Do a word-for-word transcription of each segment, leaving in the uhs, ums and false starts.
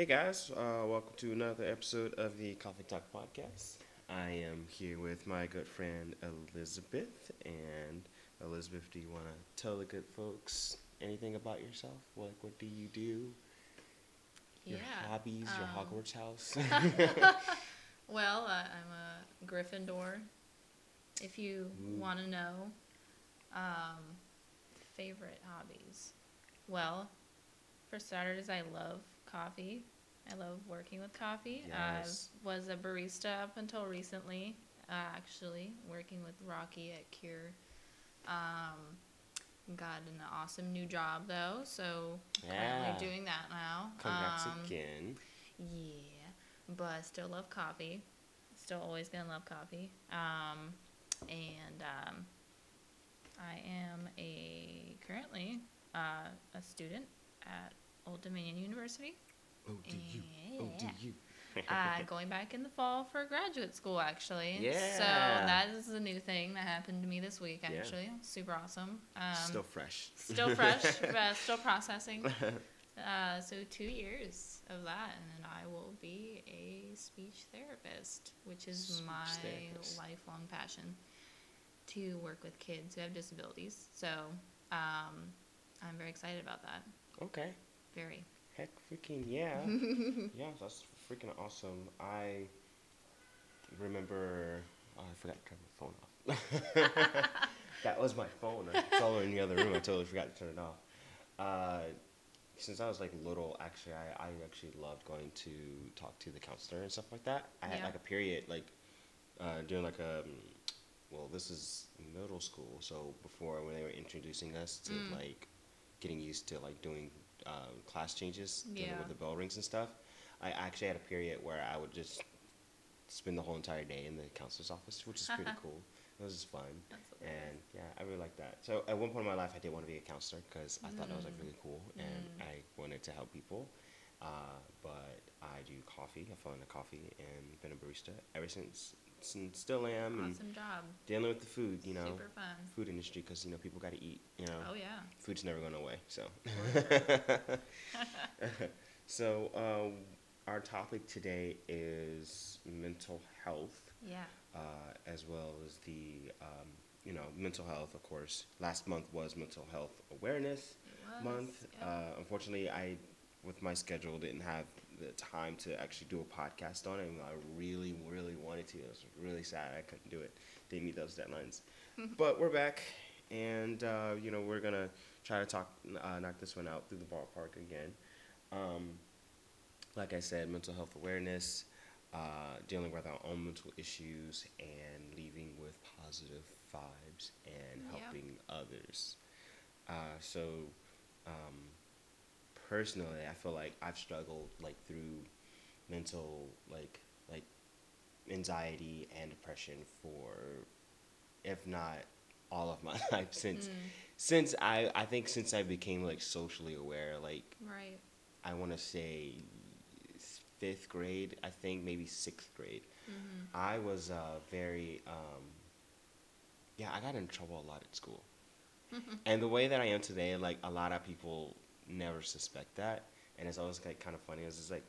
Hey guys, uh, welcome to another episode of the Coffee Talk Podcast. I am here with my good friend Elizabeth, and Elizabeth, do you want to tell the good folks anything about yourself? Like, what do you do? Your yeah, hobbies, um, your Hogwarts house? Well, uh, I'm a Gryffindor, if you want to know. Um, favorite hobbies? Well, for starters, I love coffee. I love working with coffee. I yes. uh, was a barista up until recently, uh, actually, working with Rocky at Cure. Um, got an awesome new job, though, so yeah. currently doing that now. Congrats um, again. Yeah, but I still love coffee. Still always going to love coffee. Um, and um, I am a currently uh, a student at Old Dominion University. O D U Yeah. O D U uh, going back in the fall for graduate school, actually. Yeah. So that is a new thing that happened to me this week, actually. Yeah. Super awesome. Um, still fresh. Still fresh, but still processing. Uh, so two years of that, and then I will be a speech therapist, which is speech my therapist. lifelong passion, to work with kids who have disabilities. So um, I'm very excited about that. Okay. Very. Heck freaking yeah. Yeah, that's freaking awesome. I remember, oh, I forgot to turn my phone off. That was my phone. It's all in the other room. I totally forgot to turn it off. Uh, since I was like little, actually, I, I actually loved going to talk to the counselor and stuff like that. I had yeah. like a period, like uh, doing like a, well, this is middle school. So before, when they were introducing us to mm. like getting used to like doing Um, class changes yeah. with the bell rings and stuff, I actually had a period where I would just spend the whole entire day in the counselor's office, which is pretty cool. It was just fun. Absolutely. And yeah, I really liked that. So at one point in my life, I did want to be a counselor because I mm. thought that was like really cool, and mm. I wanted to help people. Uh, but I do coffee. I fell into coffee and been a barista ever since, and still am. Awesome and job. Dealing with the food, you know. Super fun. Food industry, because, you know, people got to eat, you know. Oh, yeah. Food's never going away, so. So, um, our topic today is mental health. Yeah. Uh, as well as the, um, you know, mental health, of course. Last month was Mental Health Awareness was, Month. Yeah. Uh, unfortunately, I... with my schedule, didn't have the time to actually do a podcast on it. And I really, really wanted to. It was really sad I couldn't do it. Didn't meet those deadlines. But we're back, and uh, you know, we're gonna try to talk, uh, knock this one out through the ballpark again. Um, like I said, mental health awareness, uh, dealing with our own mental issues, and leaving with positive vibes and helping yeah. others. Uh, so. Um, Personally, I feel like I've struggled like through mental like like anxiety and depression for, if not all of my life since mm. since I, I think since I became like socially aware, like right. I want to say fifth grade, I think maybe sixth grade. Mm-hmm. I was uh, very um, yeah I got in trouble a lot at school, and the way that I am today, like a lot of people never suspect that, and it's always like kind of funny. It's just like,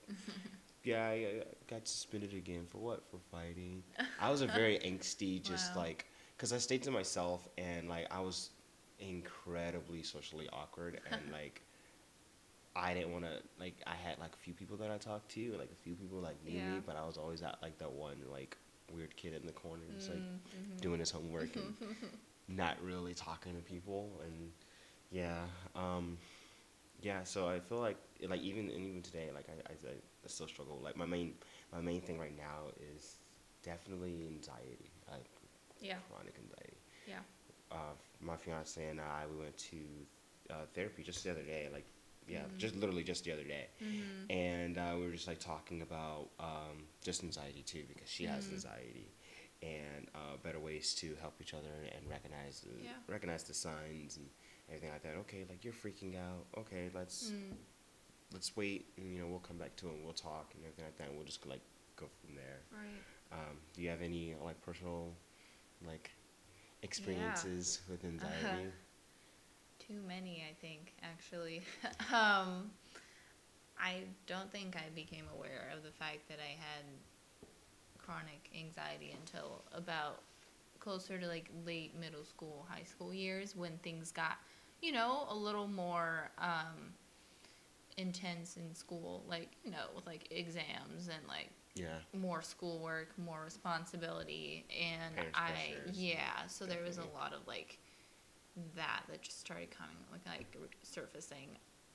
yeah, I, I got suspended again for what? For fighting. I was a very angsty, just wow. like, because I stayed to myself, and like I was incredibly socially awkward, and like I didn't want to, like I had like a few people that I talked to, and like a few people like knew yeah. me, but I was always that like that one like weird kid in the corner, just like mm-hmm. doing his homework and not really talking to people, and yeah. um Yeah, so I feel like, like even and even today, like I, I, I still struggle. Like my main, my main thing right now is definitely anxiety, like yeah. chronic anxiety. Yeah. Uh, my fiance and I, we went to uh, therapy just the other day. Like, yeah, mm-hmm. just literally just the other day, mm-hmm. and uh, we were just like talking about um, just anxiety too, because she mm-hmm. has anxiety, and uh, better ways to help each other and recognize the, yeah. recognize the signs and everything like that. Okay, like you're freaking out. Okay, let's mm. let's wait, and you know, we'll come back to it and we'll talk and everything like that, and we'll just like go from there. Right. Um, do you have any like personal like experiences yeah. with anxiety? Uh, too many, I think, actually. um, I don't think I became aware of the fact that I had chronic anxiety until about closer to, like, late middle school, high school years, when things got, you know, a little more um, intense in school, like, you know, with, like, exams and, like, yeah, more schoolwork, more responsibility, and Parents I, pressures. yeah, so Definitely. there was a lot of, like, that that just started coming, like, like surfacing.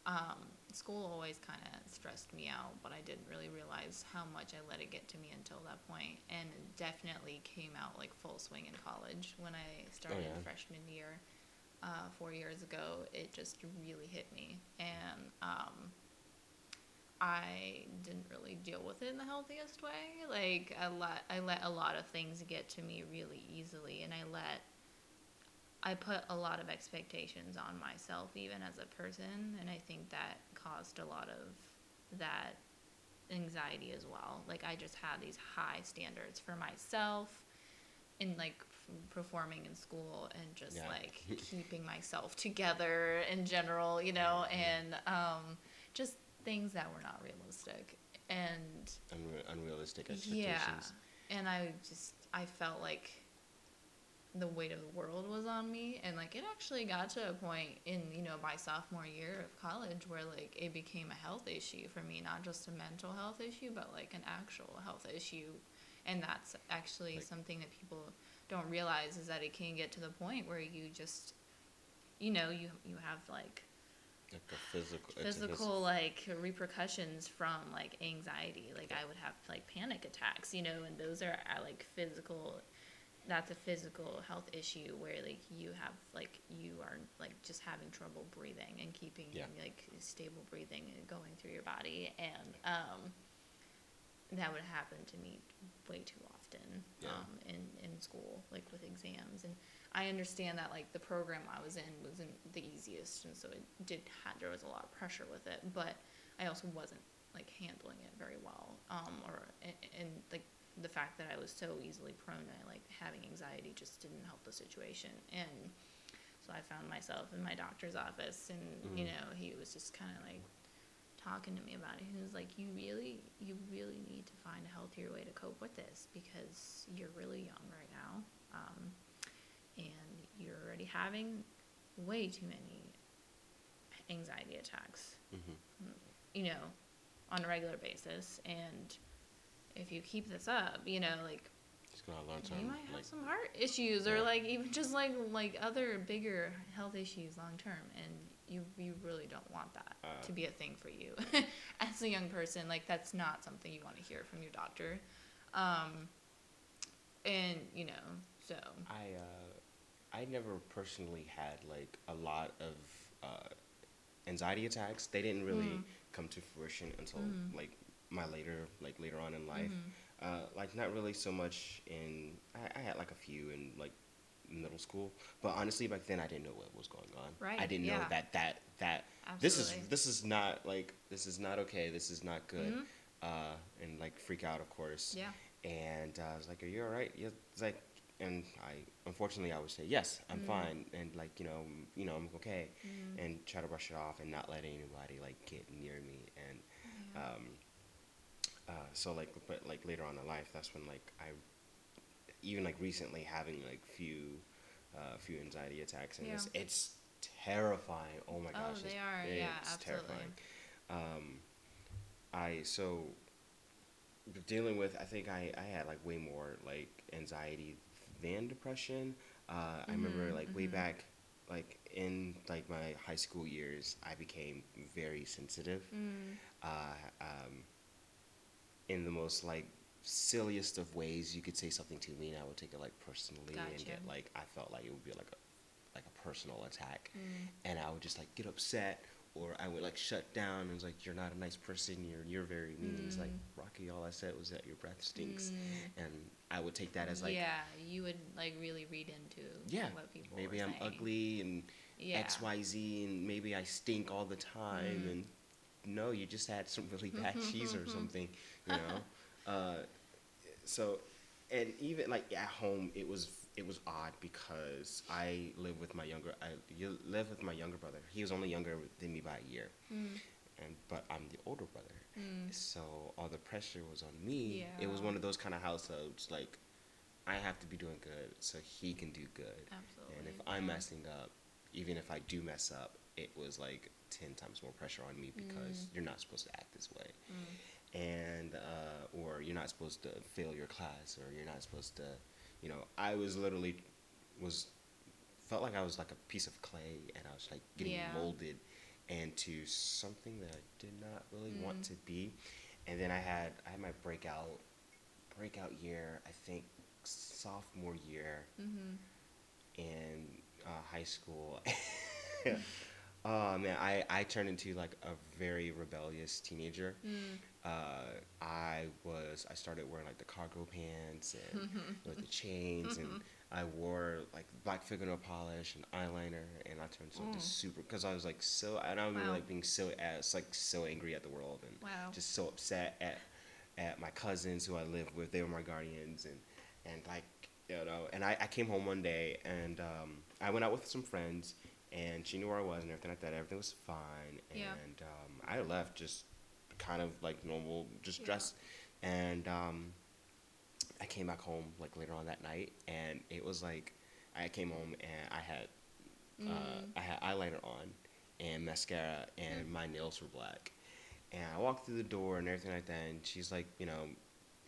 Um, school always kind of stressed me out, but I didn't really realize how much I let it get to me until that point. And it definitely came out like full swing in college when I started oh, yeah. freshman year, uh, four years ago. It just really hit me, and um, I didn't really deal with it in the healthiest way. Like I let I let a lot of things get to me really easily, and I let. I put a lot of expectations on myself, even as a person, and I think that caused a lot of that anxiety as well. Like, I just had these high standards for myself in, like, f- performing in school and just, yeah. like, keeping myself together in general, you know, and um, just things that were not realistic. And Unre- unrealistic expectations. Yeah, and I just, I felt like the weight of the world was on me, and like it actually got to a point in, you know, my sophomore year of college where like it became a health issue for me, not just a mental health issue, but like an actual health issue. And that's actually like, something that people don't realize, is that it can get to the point where you just, you know, you you have like like a physical physical like repercussions from like anxiety. Like yeah. I would have like panic attacks, you know, and those are like physical. That's a physical health issue where like you have like you are like just having trouble breathing and keeping yeah. like stable breathing and going through your body, and um, that would happen to me way too often yeah. um, in in school, like with exams. And I understand that like the program I was in wasn't the easiest, and so it did had there was a lot of pressure with it, but I also wasn't like handling it very well, um, or and, and like. The fact that I was so easily prone to like having anxiety just didn't help the situation, and so I found myself in my doctor's office, and mm-hmm. you know, he was just kind of like talking to me about it. He was like, "You really, you really need to find a healthier way to cope with this, because you're really young right now, um, and you're already having way too many anxiety attacks, mm-hmm. you know, on a regular basis, and." If you keep this up, you know, like, gonna learn some, you might have like, some heart issues, or yeah. like even just like like other bigger health issues long term, and you you really don't want that uh, to be a thing for you as a young person. Like that's not something you want to hear from your doctor, um, and you know, so I uh, I never personally had like a lot of uh, anxiety attacks. They didn't really mm. come to fruition until mm. like. my later, like later on in life, mm-hmm. uh, like not really so much in, I, I had like a few in like middle school, but honestly back then I didn't know what was going on. Right. I didn't yeah. know that, that, that Absolutely. this is, this is not like, this is not okay. This is not good. Mm-hmm. Uh, and like freak out, of course. Yeah. And uh, I was like, are you all right? Yeah. It's like, and I, unfortunately I would say, yes, I'm mm-hmm. fine. And like, you know, you know, I'm okay. Mm-hmm. And try to brush it off and not let anybody like get near me. And, yeah. um, Uh, so like, but like later on in life, that's when like I, even like recently having like few, uh, few anxiety attacks, and yeah. it's, it's terrifying. Oh my gosh! Oh, they it's, are. It's yeah, absolutely. Terrifying. Um, I so dealing with. I think I, I had like way more like anxiety than depression. Uh, mm-hmm, I remember like mm-hmm. way back, like in like my high school years, I became very sensitive. Mm. Uh, um. In the most like silliest of ways, you could say something to me and I would take it like personally gotcha. and get like I felt like it would be like a like a personal attack, mm. and I would just like get upset, or I would like shut down and it's like, you're not a nice person, you're you're very mean. Mm. It's like, Rocky, all I said was that your breath stinks, mm. and I would take that as like yeah, you would like really read into yeah, what people maybe were I'm saying. ugly and yeah. X Y Z and maybe I stink all the time, mm. and no, you just had some really bad cheese or something, you know? Uh, so, and even, like, at home, it was it was odd because I live with my younger, I live with my younger brother. He was only younger than me by a year. Mm. and but I'm the older brother. Mm. So all the pressure was on me. Yeah. It was one of those kind of households, like, I have to be doing good so he can do good. Absolutely. And if I'm messing up, even if I do mess up, it was like ten times more pressure on me because mm. you're not supposed to act this way. Mm. And, uh, or you're not supposed to fail your class, or you're not supposed to, you know, I was literally, was, felt like I was like a piece of clay, and I was like getting yeah. molded into something that I did not really mm. want to be. And then I had, I had my breakout, breakout year, I think sophomore year mm-hmm. in uh, high school. Oh man, I, I turned into like a very rebellious teenager. Mm. Uh, I was, I started wearing like the cargo pants and mm-hmm. with the chains, mm-hmm. and I wore like black fingernail polish and eyeliner, and I turned into mm. super, because I was like so, and I remember wow. like being so, ass, like so angry at the world, and wow. just so upset at, at my cousins who I lived with. They were my guardians, and, and like, you know, and I, I came home one day, and um, I went out with some friends. And she knew where I was and everything like that. Everything was fine. And yeah. um, I left just kind of like normal, just yeah. dressed. And um, I came back home like later on that night. And it was like, I came home and I had, mm. uh, I had eyeliner on and mascara, and mm. my nails were black. And I walked through the door and everything like that. And she's like, you know,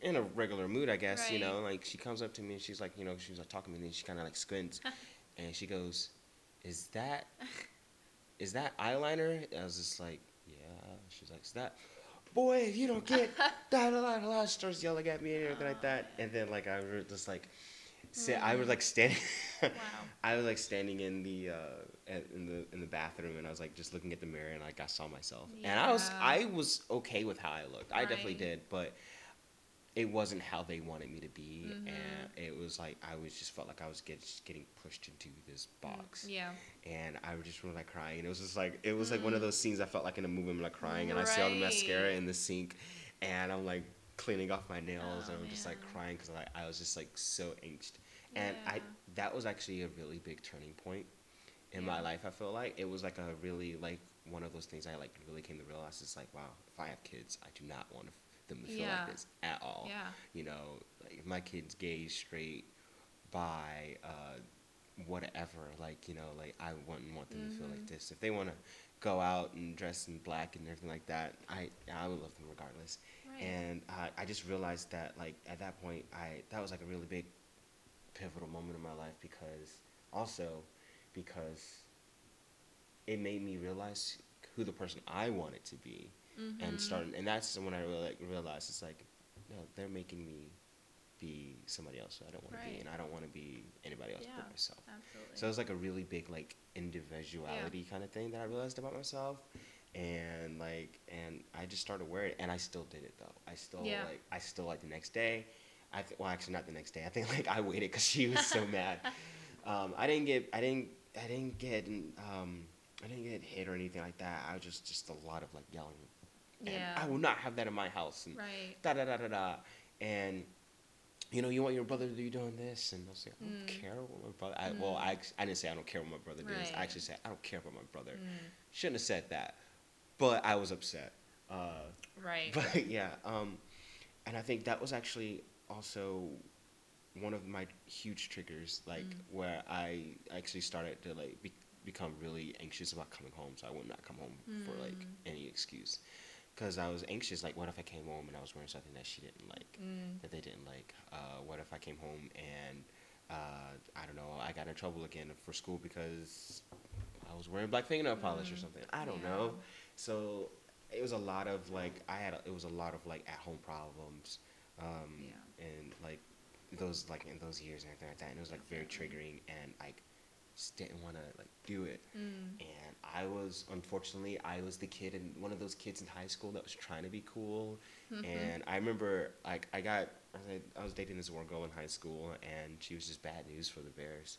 in a regular mood, I guess, right. you know, like she comes up to me and she's like, you know, she was like talking to me, and she kind of like squints. And she goes, is that, is that eyeliner? I was just like, yeah. She's like, is that, boy, if you don't get that, a lot, a lot. She starts yelling at me and everything oh, like that. Yeah. And then like, I was just like, sit, mm. I was like standing, wow. I was like standing in the, uh, in the, in the bathroom, and I was like, just looking at the mirror, and like, I saw myself yeah. and I was, I was okay with how I looked. Right. I definitely did, but it wasn't how they wanted me to be, mm-hmm. and it was like I was just felt like I was get, just getting pushed into this box. Yeah. And I was just really like crying. It was just like it was mm. like one of those scenes I felt like in a movie, I'm like crying, and right. I see all the mascara in the sink, and I'm like cleaning off my nails, oh, and I'm man. just like crying because like I was just like so angst. And yeah. I that was actually a really big turning point in yeah. my life. I feel like it was like a really like one of those things I like really came to realize. It's like, wow, if I have kids, I do not want to. them to feel yeah. like this at all. Yeah. You know, like my kid's gay, straight, bi, uh, whatever, like, you know, like I wouldn't want them mm-hmm. to feel like this. If they want to go out and dress in black and everything like that, I I would love them regardless. Right. And I, I just realized that like at that point, I that was like a really big pivotal moment in my life, because also because it made me realize who the person I wanted to be. Mm-hmm. And starting, and that's when I really like realized it's like, no, they're making me be somebody else I don't want right. to be, and I don't want to be anybody else yeah, but myself. Absolutely. So it was like a really big like individuality yeah. kind of thing that I realized about myself, and like, and I just started wearing it, and I still did it though. I still yeah. like, I still like the next day. I th- well, actually not the next day. I think like I waited because she was so mad. Um, I didn't get, I didn't, I didn't get, um, I didn't get hit or anything like that. I was just, just a lot of like yelling. And yeah. I will not have that in my house. And right. Da da da da da. And you know, you want your brother to be doing this, and I'll say, I don't mm. care what my brother. I, mm. Well, I, I didn't say I don't care what my brother right. does. I actually said I don't care about my brother. Mm. Shouldn't have said that, but I was upset. Uh, right. But yeah. Um, and I think that was actually also one of my huge triggers, like mm. where I actually started to like be- become really anxious about coming home, so I would not come home mm. for like any excuse. Because I was anxious, like, what if I came home and I was wearing something that she didn't like, mm. that they didn't like? Uh, what if I came home and, uh, I don't know, I got in trouble again for school because I was wearing black fingernail polish mm. or something? I don't yeah. know. So it was a lot of, like, I had, a, it was a lot of, like, at-home problems. Um, yeah. And, like, those, like, in those years and everything like that. And it was, like, very triggering, and, like, just didn't want to like do it mm. and I was unfortunately I was the kid in one of those kids in high school that was trying to be cool mm-hmm. and I remember like I got I was dating this one girl in high school, and she was just bad news for the Bears,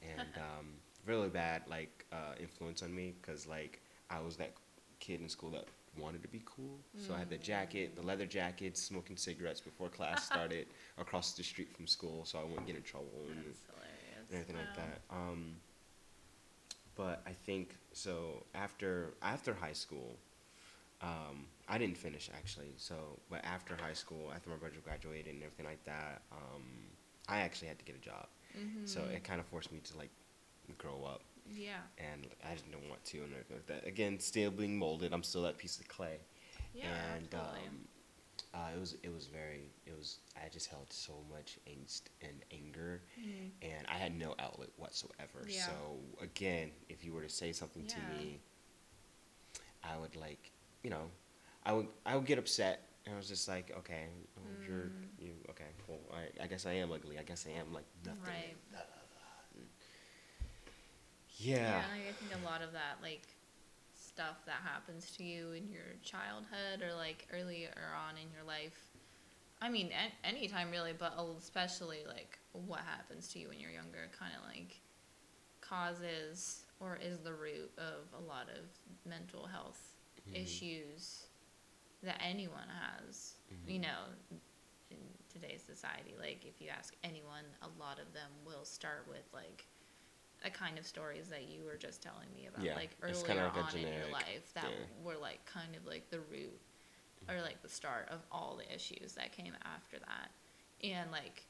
and um, really bad like uh, influence on me, because like I was that kid in school that wanted to be cool, mm. so I had the jacket, the leather jacket, smoking cigarettes before class started across the street from school, so I wouldn't get in trouble. That's and, and everything wow. like that. Um, but I think so after after high school, Um, I didn't finish actually. So, but after high school, after my brother graduated and everything like that, um, I actually had to get a job. Mm-hmm. So it kind of forced me to like grow up. Yeah. And like, I just didn't want to, and everything like that. Again, still being molded. I'm still that piece of clay. Yeah. And totally. um, uh, it was it was very it was I just held so much angst and anger, mm-hmm. and I had no outlet whatsoever. Yeah. So again, if you were to say something yeah. to me, I would like. You know, I would I would get upset, and I was just like, okay, oh, mm. you're you okay? Well, I I guess I am ugly. I guess I am like nothing. Right. Blah, blah, blah. Yeah. Yeah, like, I think a lot of that like stuff that happens to you in your childhood or like earlier on in your life. I mean, at any time really, but especially like what happens to you when you're younger, kind of like causes or is the root of a lot of mental health. Mm-hmm. Issues that anyone has, mm-hmm. you know, in today's society. Like, if you ask anyone, a lot of them will start with, like, a kind of stories that you were just telling me about, yeah, like, earlier kind of like on generic, in your life that yeah. were, like, kind of, like, the root or, like, the start of all the issues that came after that. And, like,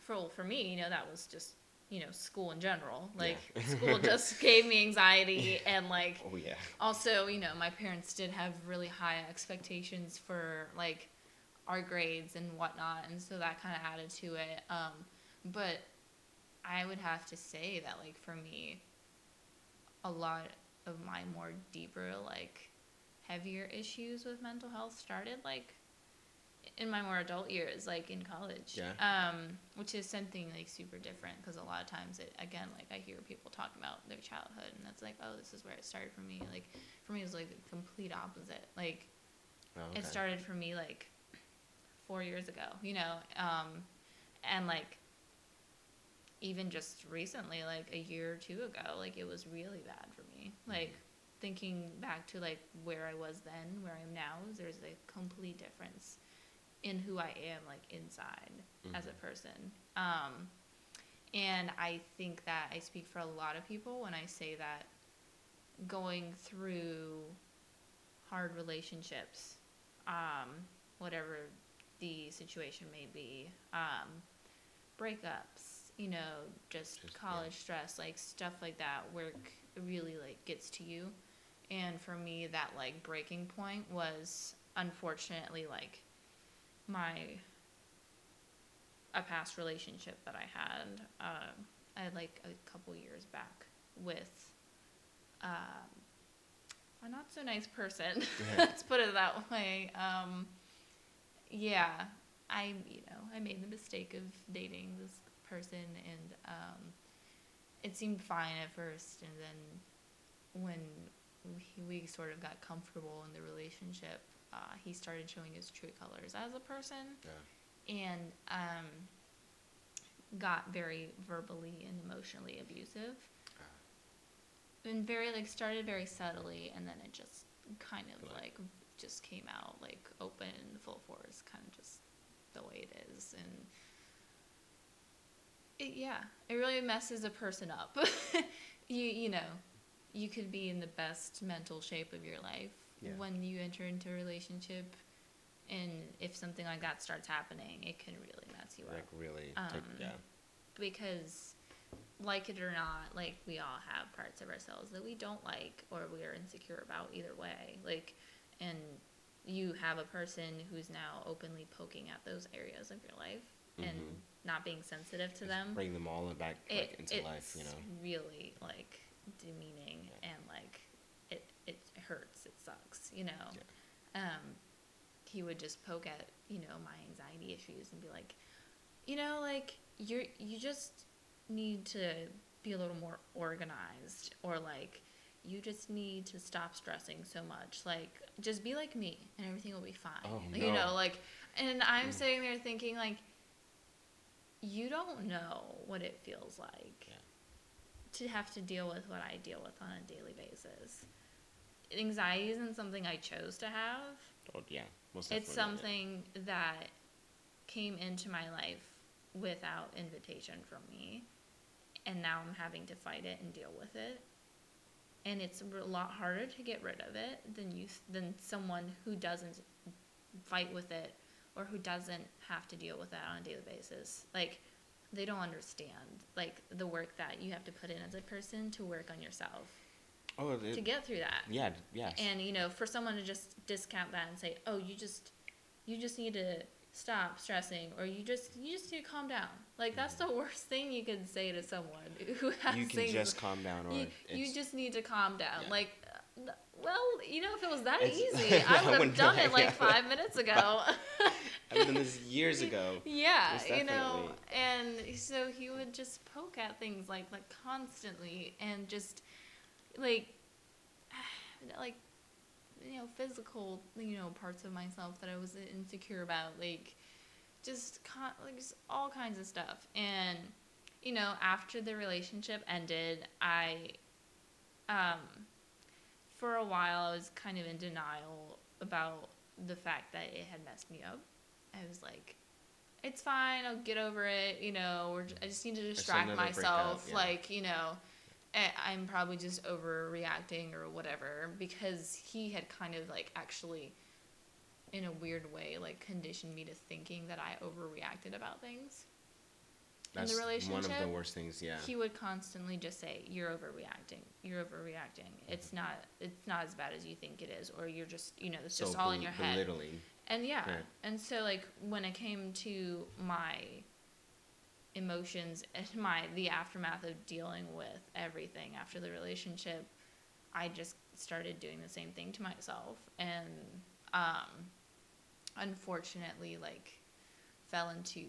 for for me, you know, that was just, you know, school in general, like yeah. school just gave me anxiety and like, oh, yeah. also, you know, my parents did have really high expectations for like our grades and whatnot. And so that kind of added to it. Um, but I would have to say that like, for me, a lot of my more deeper, like heavier issues with mental health started like in my more adult years, like in college, yeah. um, which is something like super different because a lot of times it, again, like I hear people talk about their childhood and that's like, oh, this is where it started for me. Like for me, it was like the complete opposite. Like oh, okay. it started for me like four years ago, you know? Um, and like, even just recently, like a year or two ago, like it was really bad for me. Like thinking back to like where I was then, where I am now, there's a complete difference in who I am, like, inside mm-hmm. as a person. Um, and I think that I speak for a lot of people when I say that going through hard relationships, um, whatever the situation may be, um, breakups, you know, just, just college yeah. stress, like, stuff like that, work really, like, gets to you. And for me, that, like, breaking point was, unfortunately, like, my a past relationship that I had um I had like a couple years back with um a not so nice person yeah. let's put it that way. Um yeah I you know I made the mistake of dating this person and um it seemed fine at first, and then when we, we sort of got comfortable in the relationship, Uh, he started showing his true colors as a person yeah. and um, got very verbally and emotionally abusive uh. and very like started very subtly, and then it just kind of like just came out like open and full force, kind of just the way it is. And it, yeah, it really messes a person up. you you know, you could be in the best mental shape of your life. Yeah. When you enter into a relationship, and if something like that starts happening, it can really mess you like up. Like, really. Um, take, yeah. Because, like it or not, like, we all have parts of ourselves that we don't like or we are insecure about either way. Like, and you have a person who's now openly poking at those areas of your life mm-hmm. and not being sensitive to Just them. Bring them all back like, it, into life, you know? It's really, like, demeaning yeah. and, like, it hurts, it sucks, you know. Yeah. Um, he would just poke at, you know, my anxiety issues and be like, you know, like, you're, you just need to be a little more organized, or like, you just need to stop stressing so much. Like, just be like me and everything will be fine. Oh, no. You know, like, and I'm mm. sitting there thinking, like, you don't know what it feels like yeah. to have to deal with what I deal with on a daily basis. Anxiety isn't something I chose to have. Oh, yeah. Most it's something yeah. that came into my life without invitation from me, and now I'm having to fight it and deal with it. and it's a lot harder to get rid of it than you than someone who doesn't fight with it or who doesn't have to deal with that on a daily basis. Like, they don't understand, like, the work that you have to put in as a person to work on yourself. Oh, it, to get through that. Yeah, yes. And, you know, for someone to just discount that and say, oh, you just you just need to stop stressing, or you just you just need to calm down. Like, that's the worst thing you can say to someone who has You can things, just calm down. Or You, you just need to calm down. Yeah. Like, well, you know, if it was that it's, easy, I would have done it, like, yeah, five minutes ago. I've done this years ago. Yeah, you know, and so he would just poke at things like like constantly, and just like like you know, physical, you know, parts of myself that I was insecure about, like just con- like just all kinds of stuff. And you know, after the relationship ended, I um for a while I was kind of in denial about the fact that it had messed me up. I was like, it's fine, I'll get over it, you know, or I just need to distract myself, yeah. like, you know, I'm probably just overreacting or whatever, because he had kind of, like, actually, in a weird way, like, conditioned me to thinking that I overreacted about things. That's in the relationship, one of the worst things, yeah. He would constantly just say, you're overreacting, you're overreacting, mm-hmm. it's not it's not as bad as you think it is, or you're just, you know, it's so just all bel- in your head. Belittling. And yeah. yeah, and so, like, when it came to my emotions and my the aftermath of dealing with everything after the relationship, I just started doing the same thing to myself, and um, unfortunately, like, fell into,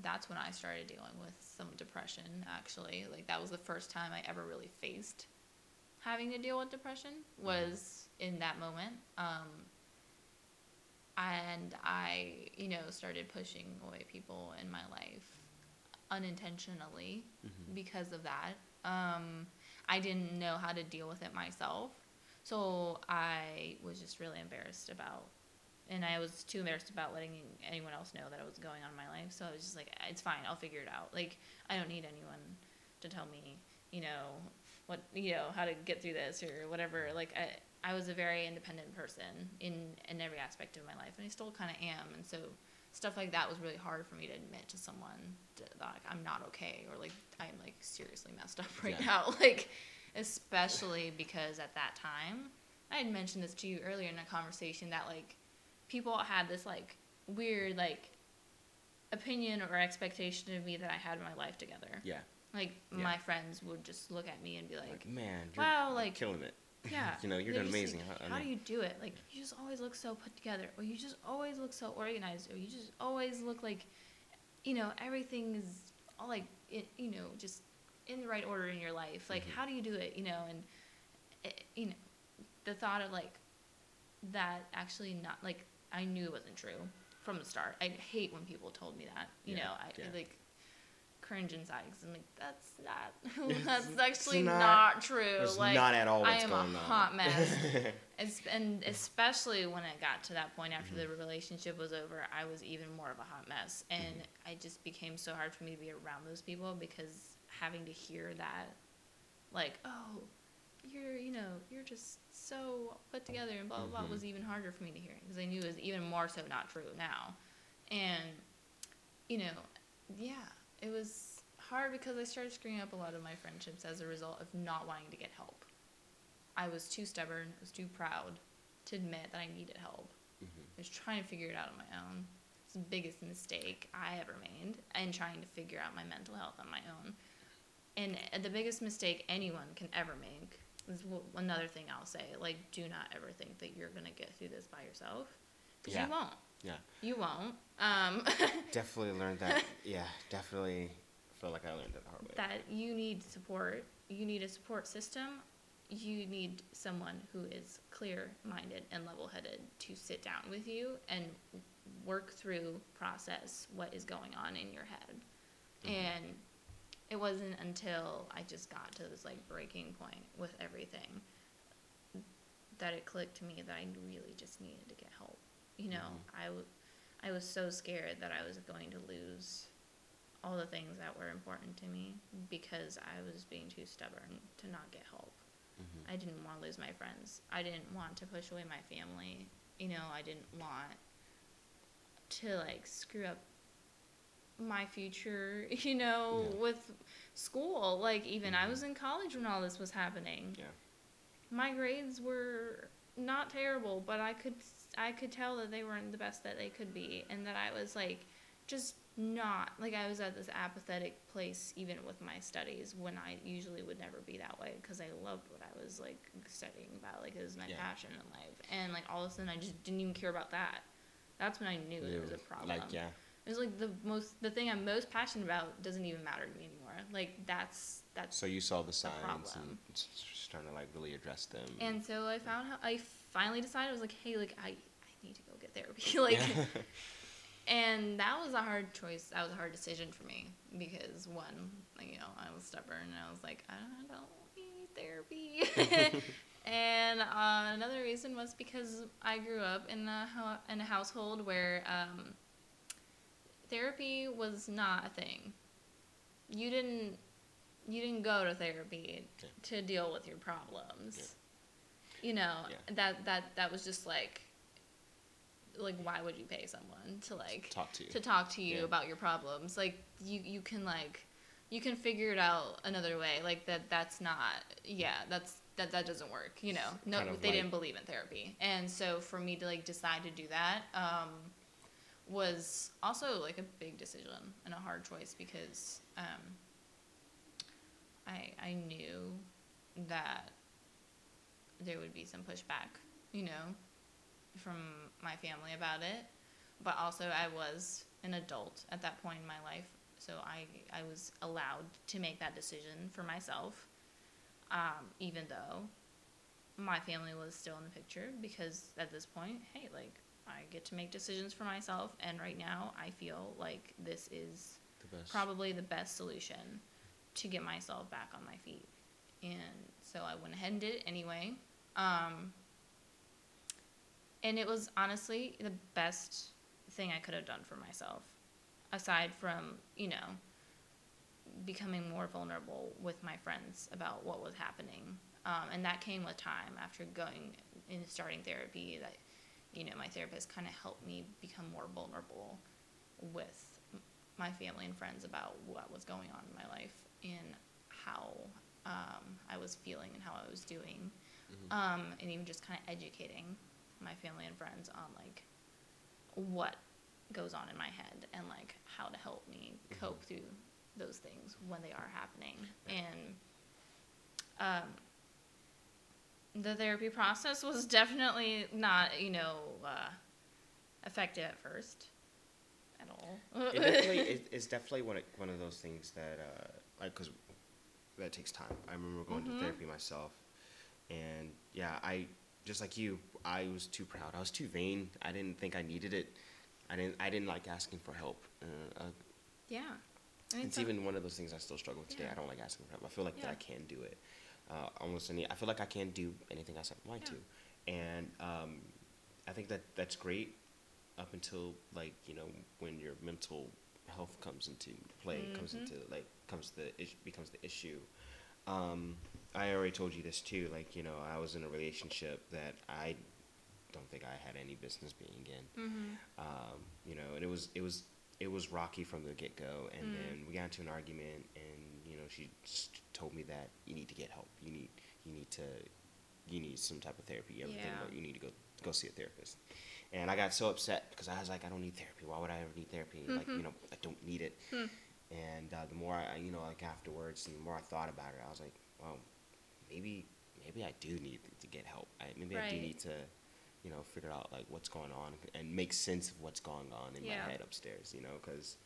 that's when I started dealing with some depression, actually. Like, that was the first time I ever really faced having to deal with depression, was in that moment. Um, And I, you know, started pushing away people in my life unintentionally mm-hmm. because of that. Um, I didn't know how to deal with it myself. So I was just really embarrassed about, and I was too embarrassed about letting anyone else know that it was going on in my life. So I was just like, it's fine, I'll figure it out. Like, I don't need anyone to tell me, you know, what, you know, how to get through this or whatever. Like, I, I was a very independent person in, in every aspect of my life, and I still kind of am. And so stuff like that was really hard for me to admit to someone that, like, I'm not okay, or like I'm, like, seriously messed up right yeah. now. Like, especially because at that time, I had mentioned this to you earlier in a conversation, that, like, people had this, like, weird, like, opinion or expectation of me that I had my life together. Yeah. Like, yeah. my friends would just look at me and be like, like man, you're, wow, like, killing it. Yeah. You know, you're doing amazing. Like, how, how do you do it? Like, you just always look so put together, or you just always look so organized, or you just always look like, you know, everything is all, like, it, you know, just in the right order in your life. Like, mm-hmm. how do you do it? You know, and, it, you know, the thought of, like, that actually not, like, I knew it wasn't true from the start. I hate when people told me that, you yeah. know, I yeah. like, cringe inside, because I'm like, that's not that's actually not, not true. It's like, not at all what's going on. I am a hot mess. It's, and especially when it got to that point after mm-hmm. the relationship was over, I was even more of a hot mess, and mm-hmm. it just became so hard for me to be around those people, because having to hear that, like, oh, you're, you know, you're just so put together and blah, blah, mm-hmm. blah, was even harder for me to hear, because I knew it was even more so not true now. And, you know, yeah, it was hard, because I started screwing up a lot of my friendships as a result of not wanting to get help. I was too stubborn, I was too proud to admit that I needed help. Mm-hmm. I was trying to figure it out on my own. It's the biggest mistake I ever made, and trying to figure out my mental health on my own. And the biggest mistake anyone can ever make is another thing I'll say. Like, do not ever think that you're going to get through this by yourself, because yeah. you won't. Yeah. You won't. Um, definitely learned that. Yeah, definitely feel like I learned that the hard way. That you need support. You need a support system. You need someone who is clear-minded and level-headed to sit down with you and work through, process what is going on in your head. Mm-hmm. And it wasn't until I just got to this, like, breaking point with everything that it clicked to me that I really just needed to get help. You know, mm-hmm. I, w- I was so scared that I was going to lose all the things that were important to me, because I was being too stubborn to not get help. Mm-hmm. I didn't want to lose my friends. I didn't want to push away my family. You know, I didn't want to, like, screw up my future, you know, yeah. with school. Like, even mm-hmm. I was in college when all this was happening. Yeah. My grades were not terrible, but I could I could tell that they weren't the best that they could be, and that I was, like, just not, like, I was at this apathetic place even with my studies when I usually would never be that way, because I loved what I was, like, studying about. Like, it was my yeah. passion in life. And, like, all of a sudden I just didn't even care about that. That's when I knew there was a problem. Like, yeah. It was, like, the most, the thing I'm most passionate about doesn't even matter to me anymore. Like, that's, that's So you saw the signs the and just trying to, like, really address them. And so I found how, I finally decided, I was like, hey, like, I, I need to go get therapy. Like, yeah. And that was a hard choice. That was a hard decision for me because, one, you know, I was stubborn and I was like, I don't, I don't need therapy. And uh, another reason was because I grew up in a, ho- in a household where, um, therapy was not a thing. You didn't you didn't go to therapy yeah. to deal with your problems. Yeah. You know, yeah. that, that that was just like like why would you pay someone to like talk to you, to talk to you yeah. about your problems? Like you, you can like you can figure it out another way. Like that that's not yeah, that's that that doesn't work, you know. No kind of they like, didn't believe in therapy. And so for me to like decide to do that, um was also like a big decision and a hard choice because um, I I knew that there would be some pushback, you know, from my family about it. But also I was an adult at that point in my life, so I I was allowed to make that decision for myself, um, even though my family was still in the picture because at this point, hey, like, I get to make decisions for myself, and right now I feel like this is the best. Probably the best solution to get myself back on my feet. And so I went ahead and did it anyway. Um, and it was honestly the best thing I could have done for myself, aside from, you know, becoming more vulnerable with my friends about what was happening. Um, and that came with time after going and starting therapy that, you know, my therapist kind of helped me become more vulnerable with my family and friends about what was going on in my life and how um, I was feeling and how I was doing. Mm-hmm. Um, and even just kind of educating my family and friends on, like, what goes on in my head and, like, how to help me mm-hmm. cope through those things when they are happening. Right. And um the therapy process was definitely not, you know, uh, effective at first at all. it definitely, it, it's definitely one of, one of those things that, uh, like, because that takes time. I remember going mm-hmm. to therapy myself, and yeah, I, just like you, I was too proud. I was too vain. I didn't think I needed it. I didn't, I didn't like asking for help. Uh, uh, yeah. I mean, it's so, even one of those things I still struggle with today. Yeah. I don't like asking for help. I feel like yeah. that I can do it. Uh, almost any, I feel like I can't do anything else I want yeah. to, and um, I think that that's great up until, like, you know, when your mental health comes into play, mm-hmm. comes into like comes the is- becomes the issue. Um, I already told you this too, like, you know, I was in a relationship that I don't think I had any business being in, mm-hmm. um, you know, and it was it was it was rocky from the get go, and mm. then we got into an argument and. You know, she just told me that you need to get help. You need, you need to, you need some type of therapy. Everything yeah. you need to go go see a therapist. And I got so upset because I was like, I don't need therapy. Why would I ever need therapy? Mm-hmm. Like, you know, I don't need it. Hmm. And uh, the more I, you know, like afterwards, and the more I thought about it, I was like, well, maybe, maybe I do need to get help. I, maybe right. I do need to, you know, figure out like what's going on and make sense of what's going on in yeah. my head upstairs. You know, because.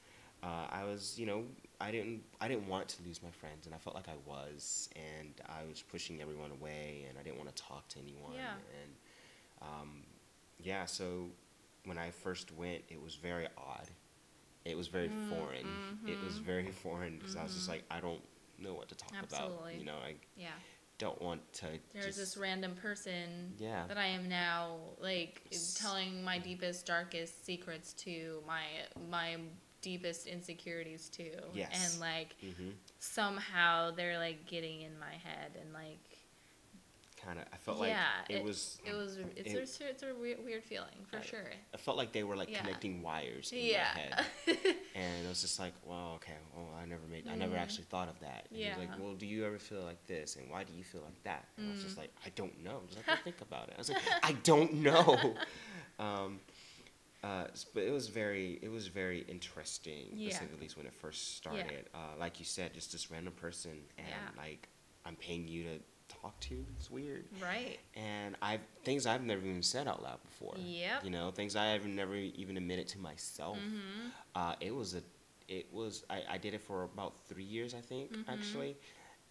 Uh, I was, you know, I didn't, I didn't want to lose my friends, and I felt like I was, and I was pushing everyone away, and I didn't want to talk to anyone, yeah. and, um, yeah, so when I first went, it was very odd, it was very mm, foreign, mm-hmm. it was very foreign, because mm-hmm. I was just like, I don't know what to talk Absolutely. About, you know, I yeah. don't want to There's just, this random person yeah. that I am now, like, it's, telling my deepest, darkest secrets to my, my... deepest insecurities too yes. and like mm-hmm. somehow they're like getting in my head and like kind of, I felt yeah, like it, it was... It was it's, it, a, it's a weird, weird feeling, for I, sure. I felt like they were, like, yeah. connecting wires in yeah. my head. And it was just like, well, okay, well, I never made, mm. I never actually thought of that. And yeah. he was like, well, do you ever feel like this? And why do you feel like that? And mm. I was just like, I don't know. Just like, think about it. I was like, I don't know. Um, uh, but it was very, it was very interesting, yeah. at least when it first started. Yeah. Uh, like you said, just this random person. And, yeah. like, I'm paying you to... talk to. It's weird. Right. And I've things I've never even said out loud before. Yep. You know, things I have never even admitted to myself. Mm-hmm. Uh, it was a, it was, I, I did it for about three years, I think, mm-hmm. actually.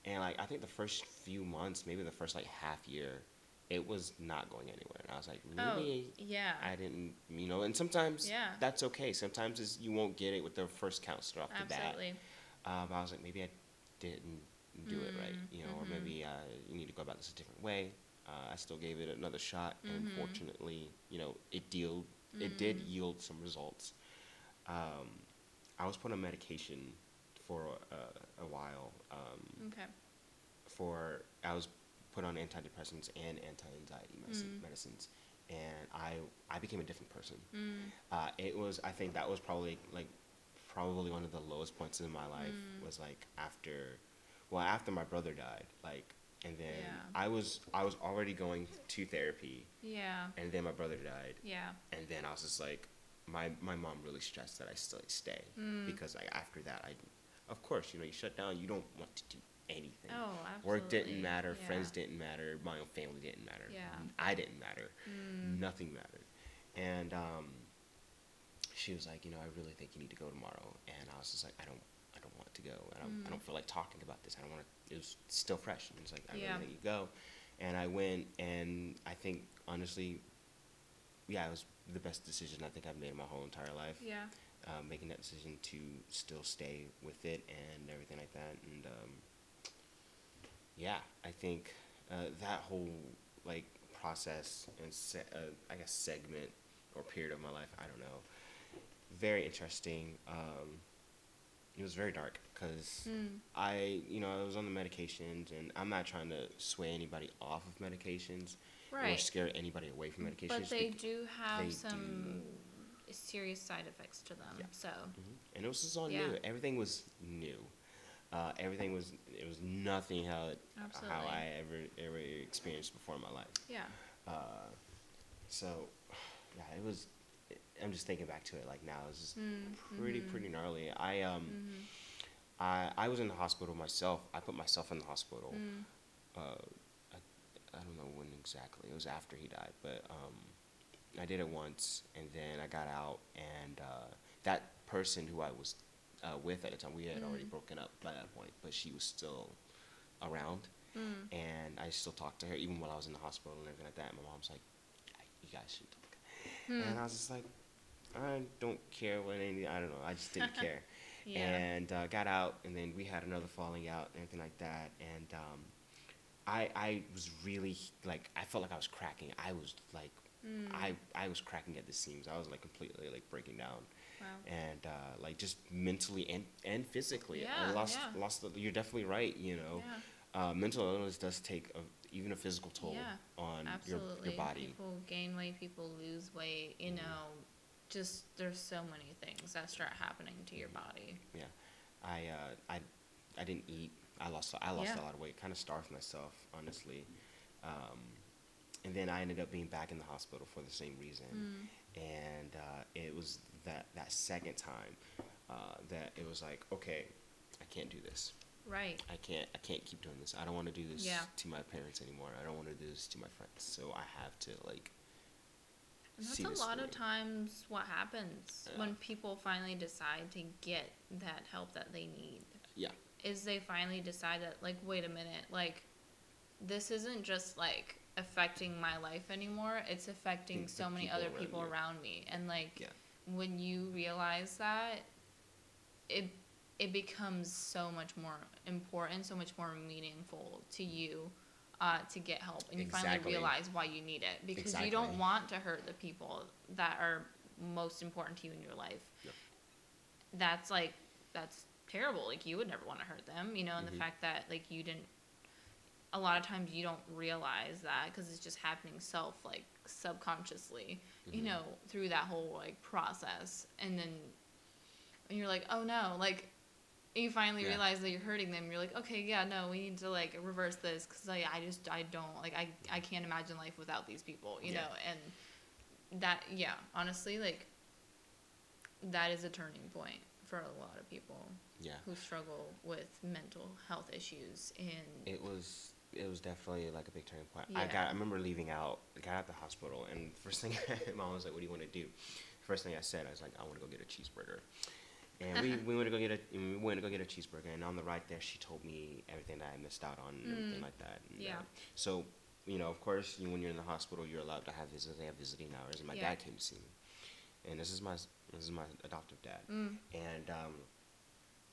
And like, I think the first few months, maybe the first like half year, it was not going anywhere. And I was like, really? Oh, yeah. I didn't, you know, and sometimes yeah. that's okay. Sometimes it's, you won't get it with the first counselor off the bat. Absolutely. Um, I was like, maybe I didn't do mm-hmm. it right, you know, mm-hmm. or maybe uh, you need to go about this a different way. Uh, I still gave it another shot, mm-hmm. and fortunately, you know, it deal mm-hmm. it did yield some results. Um, I was put on medication for a, a while. Um, okay. For I was put on antidepressants and anti-anxiety medicine, mm. medicines, and I I became a different person. Mm. Uh, it was I think that was probably like probably one of the lowest points in my life mm. was like after. Well, after my brother died, like, and then yeah. I was I was already going to therapy. Yeah. And then my brother died. Yeah. And then I was just like, my my mom really stressed that I still stay mm. because like after that, I, of course, you know, you shut down, you don't want to do anything. Oh, absolutely. Work didn't matter, yeah. friends didn't matter, my own family didn't matter. Yeah. I didn't matter. Mm. Nothing mattered, and um, she was like, you know, I really think you need to go tomorrow, and I was just like, I don't. I don't want to go. I don't, mm. I don't feel like talking about this. I don't want to. It was still fresh. And it's like, I yeah. really let you go. And I went, and I think, honestly, yeah, it was the best decision I think I've made in my whole entire life. Yeah. Um, making that decision to still stay with it and everything like that. And, um, yeah, I think uh, that whole, like, process and, se- uh, I guess, segment or period of my life, I don't know. Very interesting. Um, It was very dark because mm. I, you know, I was on the medications, and I'm not trying to sway anybody off of medications right. or scare anybody away from medications. But they do have they some do. serious side effects to them. Yeah. So, mm-hmm. and it was just all yeah. new. Everything was new. Uh, everything was it was nothing how it, how I ever ever experienced before in my life. Yeah. Uh, so, yeah, it was. I'm just thinking back to it like now. It's just mm, pretty, mm-hmm. pretty gnarly. I um, mm-hmm. I I was in the hospital myself. I put myself in the hospital. Mm. Uh, I, I don't know when exactly. It was after he died, but um, I did it once, and then I got out, and uh, that person who I was uh, with at the time, we had mm. already broken up by that point, but she was still around, mm. and I still talked to her even while I was in the hospital and everything like that. And my mom's like, "You guys should talk." Mm. And I was just like, I don't care what any, I don't know, I just didn't care. yeah. And uh, got out, and then we had another falling out and everything like that. And um, I I was really, like, I felt like I was cracking. I was, like, mm. I, I was cracking at the seams. I was, like, completely, like, breaking down. Wow. And, uh, like, just mentally and, and physically. Yeah, I lost, yeah. lost the, you're definitely right, you know. Yeah. Uh, mental illness does take a even a physical toll yeah, on your, your body. People gain weight, people lose weight, you mm. know, just there's so many things that start happening to your body. Yeah. I uh, I, I didn't eat. I lost I lost yeah. a lot of weight. Kind of starved myself, honestly. Um, and then I ended up being back in the hospital for the same reason. Mm. And uh, it was that, that second time uh, that it was like, okay, I can't do this. Right. I can't I can't keep doing this. I don't want to do this yeah. to my parents anymore. I don't want to do this to my friends. So I have to, like, and that's see this a lot through. Of times what happens yeah. when people finally decide to get that help that they need. Yeah. Is they finally decide that, like, wait a minute, like, this isn't just, like, affecting my life anymore. It's affecting so many people other around people you. Around me. And, like, yeah. when you realize that, it it becomes so much more important, so much more meaningful to you uh, to get help. And exactly. you finally realize why you need it. Because exactly. you don't want to hurt the people that are most important to you in your life. Yep. That's, like, that's terrible. Like, you would never want to hurt them, you know, and mm-hmm. the fact that, like, you didn't a lot of times you don't realize that because it's just happening self, like, subconsciously, mm-hmm. you know, through that whole, like, process. And then you're like, oh, no, like, you finally yeah. realize that you're hurting them. You're like, okay, yeah, no, we need to, like, reverse this because, like, I just, I don't, like, I, I can't imagine life without these people, you yeah. know. And that, yeah, honestly, like, that is a turning point for a lot of people yeah. who struggle with mental health issues. And it was it was definitely like a big turning point. Yeah. I got I remember leaving out, I got out of the hospital, and first thing my mom was like, what do you want to do? First thing I said, I was like, I want to go get a cheeseburger. And we, we went to go get a we went to go get a cheeseburger, and on the ride there she told me everything that I missed out on and mm. everything like that. And yeah. Uh, so, you know, of course, you, when you're in the hospital, you're allowed to have visit they have visiting hours, and my yeah. dad came to see me. And this is my this is my adoptive dad, mm. and um,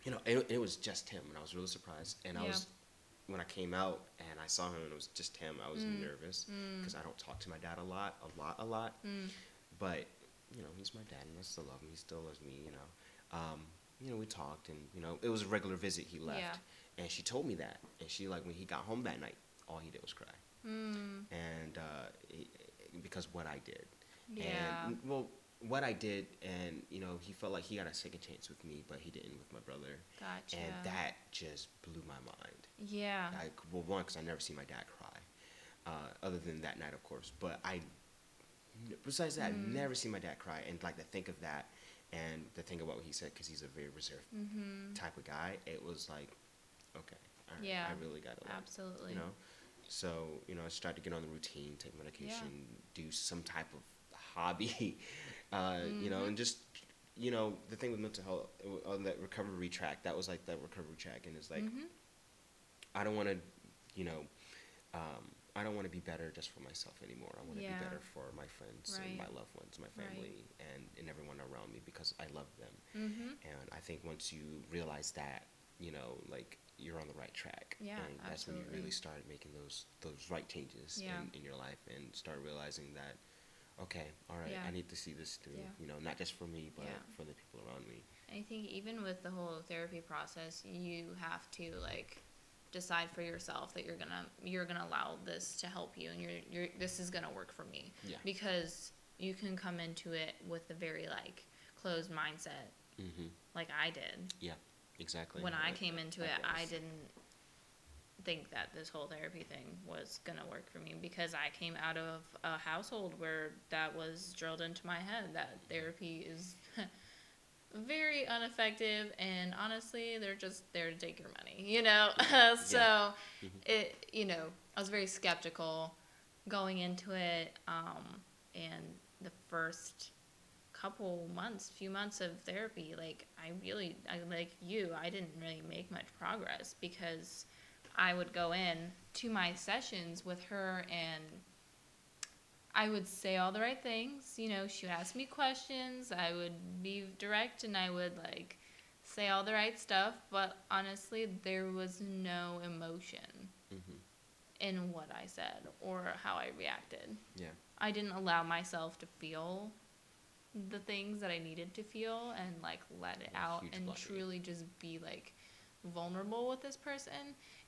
you know it, it was just him, and I was really surprised. And yeah. I was when I came out and I saw him, and it was just him. I was mm. nervous because mm. I don't talk to my dad a lot, a lot, a lot. Mm. But you know he's my dad, and I still love him. He still loves me. You know, um, you know we talked, and you know it was a regular visit. He left, yeah. and she told me that, and she like when he got home that night, all he did was cry, mm. and uh, he, because what I did, yeah, and, well. What I did, and you know, he felt like he got a second chance with me, but he didn't with my brother. Gotcha. And that just blew my mind. Yeah. Like, well, one, because I never seen my dad cry, uh, other than that night, of course. But I, besides that, mm. I've never seen my dad cry, and like to think of that, and to think about what he said, because he's a very reserved mm-hmm. type of guy. It was like, okay, I, yeah, I really got to learn. Absolutely. You know, so you know, I just tried to get on the routine, take medication, yeah. do some type of hobby. Uh, mm-hmm. You know, and just, you know, the thing with mental health on that recovery track, that was like that recovery track, and it's like, mm-hmm. I don't want to, you know, um, I don't want to be better just for myself anymore. I want to yeah. be better for my friends right. and my loved ones, my family, right. and, and everyone around me because I love them. Mm-hmm. And I think once you realize that, you know, like you're on the right track, yeah, and that's absolutely. When you really start making those those right changes yeah. in, in your life and start realizing that. Okay, all right, yeah. I need to see this through, yeah. you know, not just for me, but yeah. for the people around me. I think even with the whole therapy process, you have to, like, decide for yourself that you're going to you're gonna allow this to help you, and you're, you're this is going to work for me. Yeah. Because you can come into it with a very, like, closed mindset, mm-hmm. like I did. Yeah, exactly. When I, I came into I it, guess. I didn't think that this whole therapy thing was gonna work for me because I came out of a household where that was drilled into my head that therapy is very ineffective, and honestly they're just there to take your money, you know. So it you know I was very skeptical going into it, um and the first couple months few months of therapy, like I really I like you I didn't really make much progress because I would go in to my sessions with her, and I would say all the right things. You know, she would ask me questions. I would be direct, and I would, like, say all the right stuff. But honestly, there was no emotion mm-hmm. in what I said or how I reacted. Yeah. I didn't allow myself to feel the things that I needed to feel and, like, let it out and blocker. Truly just be, like, vulnerable with this person.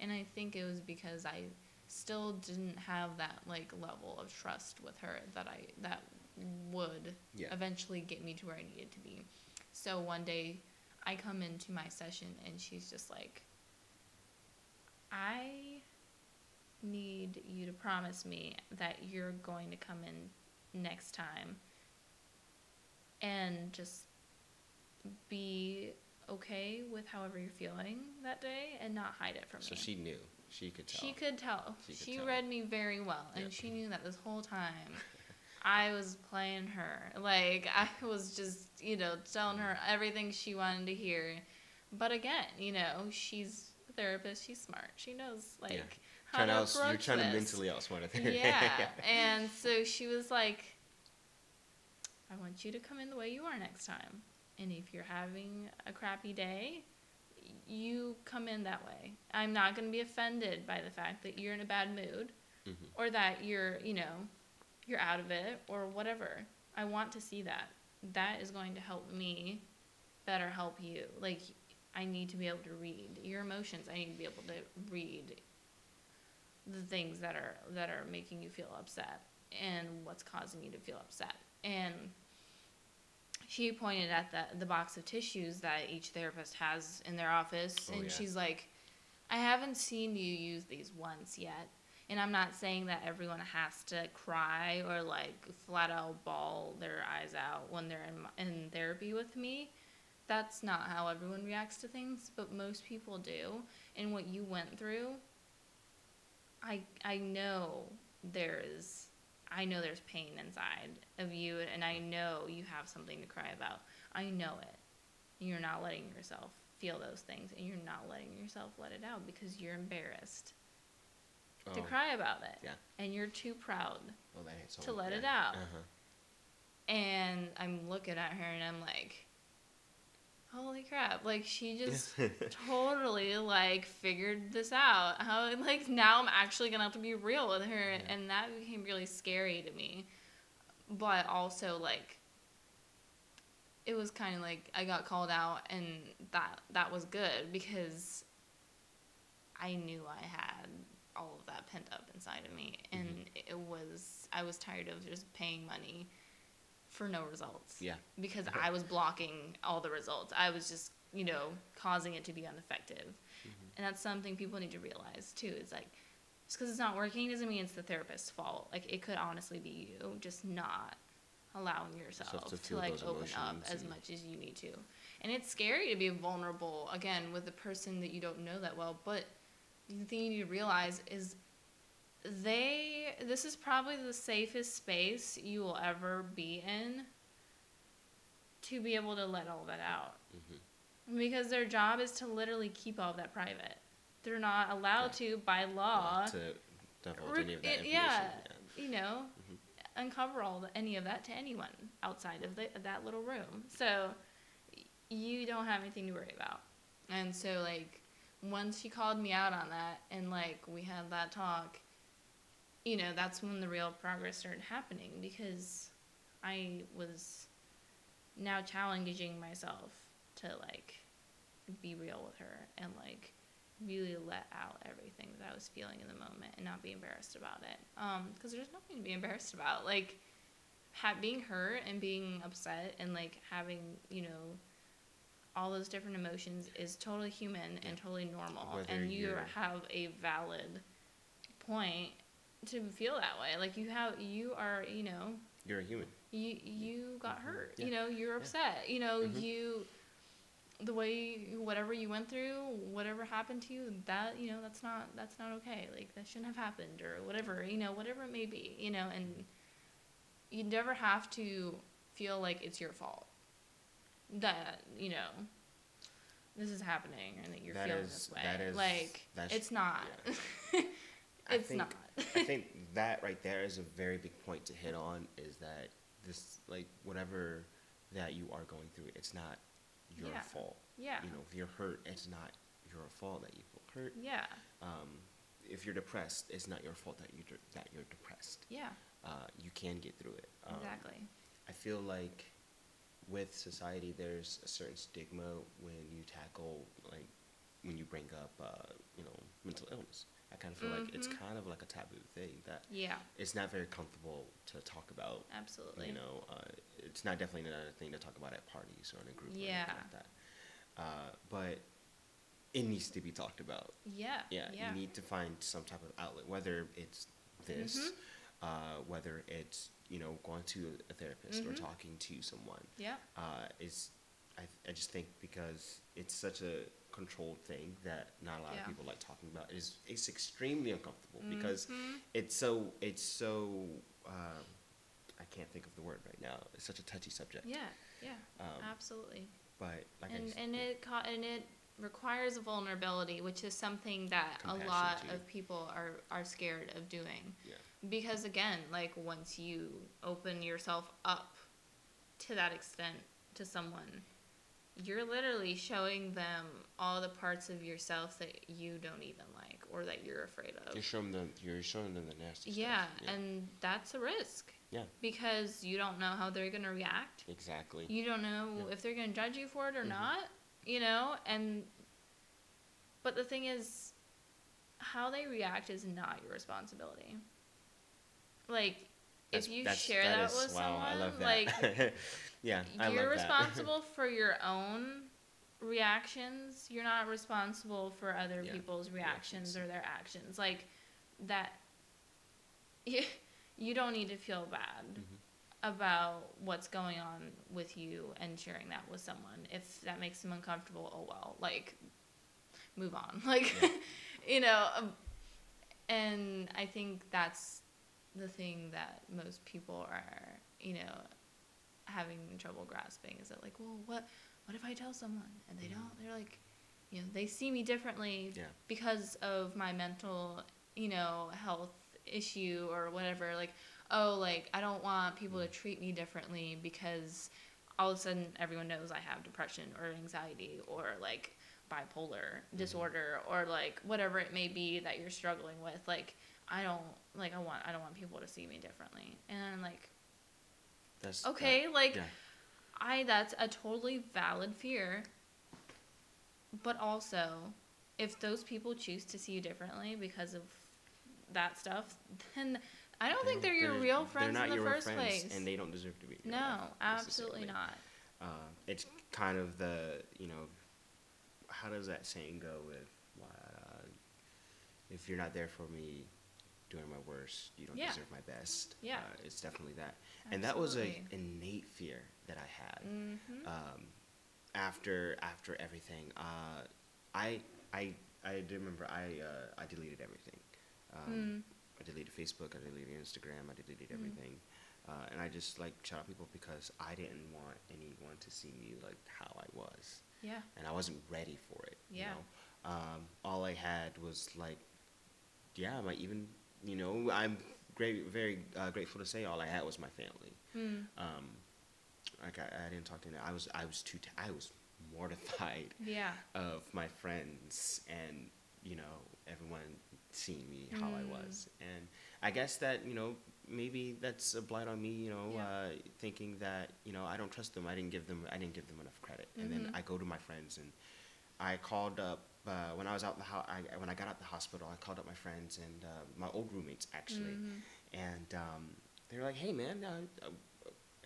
And I think it was because I still didn't have that like level of trust with her that I that would yeah. eventually get me to where I needed to be. So one day I come into my session and she's just like, I need you to promise me that you're going to come in next time and just be okay with however you're feeling that day and not hide it from so me. So she knew. She could tell. She could tell. She, could she tell. read me very well, and yep. she knew that this whole time I was playing her. Like, I was just, you know, telling her everything she wanted to hear. But again, you know, she's a therapist. She's smart. She knows, like, yeah. how trying to else, approach You're trying this. to mentally outsmart her. Yeah. yeah. And so she was like, I want you to come in the way you are next time. And if you're having a crappy day, you come in that way. I'm not going to be offended by the fact that you're in a bad mood mm-hmm. or that you're, you know, you're out of it or whatever. I want to see that. That is going to help me better help you. Like, I need to be able to read your emotions. I need to be able to read the things that are that are making you feel upset and what's causing you to feel upset. And she pointed at the the box of tissues that each therapist has in their office, oh, and yeah. she's like, I haven't seen you use these once yet. And I'm not saying that everyone has to cry or, like, flat out bawl their eyes out when they're in, in therapy with me. That's not how everyone reacts to things, but most people do. And what you went through, I I know there's I know there's pain inside of you, and I know you have something to cry about. I know it. You're not letting yourself feel those things, and you're not letting yourself let it out because you're embarrassed oh. to cry about it. Yeah. And you're too proud well, that ain't so to let yeah. it out. Uh-huh. And I'm looking at her, and I'm like, holy crap. Like, she just totally, like, figured this out. How, like, now I'm actually going to have to be real with her. Yeah. And that became really scary to me. But also, like, it was kind of like I got called out, and that that was good because I knew I had all of that pent up inside of me. And mm-hmm. it was – I was tired of just paying money for no results. Yeah. Because okay. I was blocking all the results. I was just, you know, causing it to be ineffective. Mm-hmm. And that's something people need to realize, too. It's like, just because it's not working doesn't mean it's the therapist's fault. Like, it could honestly be you just not allowing yourself to, to, like, open up as much as you need to. And it's scary to be vulnerable, again, with a person that you don't know that well. But the thing you need to realize is They, this is probably the safest space you will ever be in to be able to let all that out. Mm-hmm. Because their job is to literally keep all of that private. They're not allowed yeah. to, by law, yeah, to divulge re- any of that information. Yeah, yeah. you know, mm-hmm. uncover all the, any of that to anyone outside of, the, of that little room. So you don't have anything to worry about. And so, like, once she called me out on that and, like, we had that talk, you know, that's when the real progress started happening because I was now challenging myself to, like, be real with her and, like, really let out everything that I was feeling in the moment and not be embarrassed about it. Um, because there's nothing to be embarrassed about. Like, ha- being hurt and being upset and, like, having, you know, all those different emotions is totally human and totally normal. Whether and you you're... have a valid point to feel that way. Like, you have, you are, you know, you're a human. You you got mm-hmm. hurt. Yeah. You know, you're upset. Yeah. You know, mm-hmm. you the way whatever you went through, whatever happened to you, that, you know, that's not that's not okay. Like, that shouldn't have happened or whatever, you know, whatever it may be, you know, and you never have to feel like it's your fault that, you know, this is happening and that you're that feeling is, this way. That is, like, that's, it's not. Yeah. It's I think, not. I think that right there is a very big point to hit on, is that this, like, whatever that you are going through, it's not your yeah. fault. Yeah. You know, if you're hurt, it's not your fault that you feel hurt. Yeah. Um, if you're depressed, it's not your fault that you de- that you're depressed. Yeah. Uh, you can get through it. Um, exactly. I feel like with society, there's a certain stigma when you tackle, like, when you bring up, uh, you know, mental illness. I kind of feel mm-hmm. like it's kind of like a taboo thing that yeah. it's not very comfortable to talk about. Absolutely. You know, uh, it's not definitely another thing to talk about at parties or in a group yeah. or anything like that. Uh, but it needs to be talked about. Yeah. Yeah. yeah. You need to find some type of outlet, whether it's this, mm-hmm. uh, whether it's, you know, going to a therapist mm-hmm. or talking to someone. Yeah. Uh, is I, I just think because it's such a controlled thing that not a lot yeah. of people like talking about. It is it's extremely uncomfortable mm-hmm. because it's so it's so um, I can't think of the word right now. It's such a touchy subject. Yeah, yeah, um, absolutely. But like and I just, and yeah. it co- and it requires vulnerability, which is something that Compassion a lot too. of people are are scared of doing. Yeah. Because again, like once you open yourself up to that extent to someone, you're literally showing them all the parts of yourself that you don't even like or that you're afraid of. You're showing them, you're showing them the nasty yeah, stuff. Yeah, and that's a risk. Yeah. Because you don't know how they're going to react. Exactly. You don't know yeah. if they're going to judge you for it or mm-hmm. not, you know? And, but the thing is, how they react is not your responsibility. Like, that's, if you share that, that is, with wow, someone, I love that. Like, yeah, I love that. You're responsible for your own reactions. You're not responsible for other yeah, people's reactions, reactions or their actions. Like, that, you don't need to feel bad mm-hmm. about what's going on with you and sharing that with someone. If that makes them uncomfortable, oh well, like, move on. Like, yeah. you know, um, and I think that's the thing that most people are, you know, having trouble grasping, is that, like, well, what, what if I tell someone and they mm-hmm. don't, they're like, you know, they see me differently yeah. because of my mental, you know, health issue or whatever. Like, oh, like, I don't want people mm-hmm. to treat me differently because all of a sudden everyone knows I have depression or anxiety or, like, bipolar mm-hmm. disorder or, like, whatever it may be that you're struggling with. Like, I don't, like, I want, I don't want people to see me differently. And I'm like, that's okay. That, like, yeah. I, that's a totally valid fear. But also, if those people choose to see you differently because of that stuff, then I don't they're, think they're your they're, real friends in the your first place. And they don't deserve to be. Your no, absolutely not. Uh, it's kind of the, you know, how does that saying go with, uh, if you're not there for me doing my worst, you don't yeah. deserve my best. Yeah, uh, it's definitely that. Absolutely. And that was an innate fear that I had. Mm-hmm. Um, after after everything, uh, I I I do remember I uh, I deleted everything. Um, mm. I deleted Facebook. I deleted Instagram. I deleted everything, mm. uh, and I just, like, shut out people because I didn't want anyone to see me like how I was. Yeah, and I wasn't ready for it. Yeah, you know? um, all I had was, like, yeah, my even. You know, I'm great, very uh, grateful to say all I had was my family. Mm. Um, like I, I didn't talk to anyone. I was, I was too, t- I was mortified. Yeah. Of my friends and, you know, everyone seeing me how mm. I was, and I guess that, you know, maybe that's a blight on me. You know, yeah. uh, thinking that, you know, I don't trust them. I didn't give them, I didn't give them enough credit. Mm-hmm. And then I go to my friends, and I called up. Uh, when I was out the ho- I, when I got out the hospital, I called up my friends and uh, my old roommates, actually, mm-hmm. and um, they were like, "Hey, man, uh,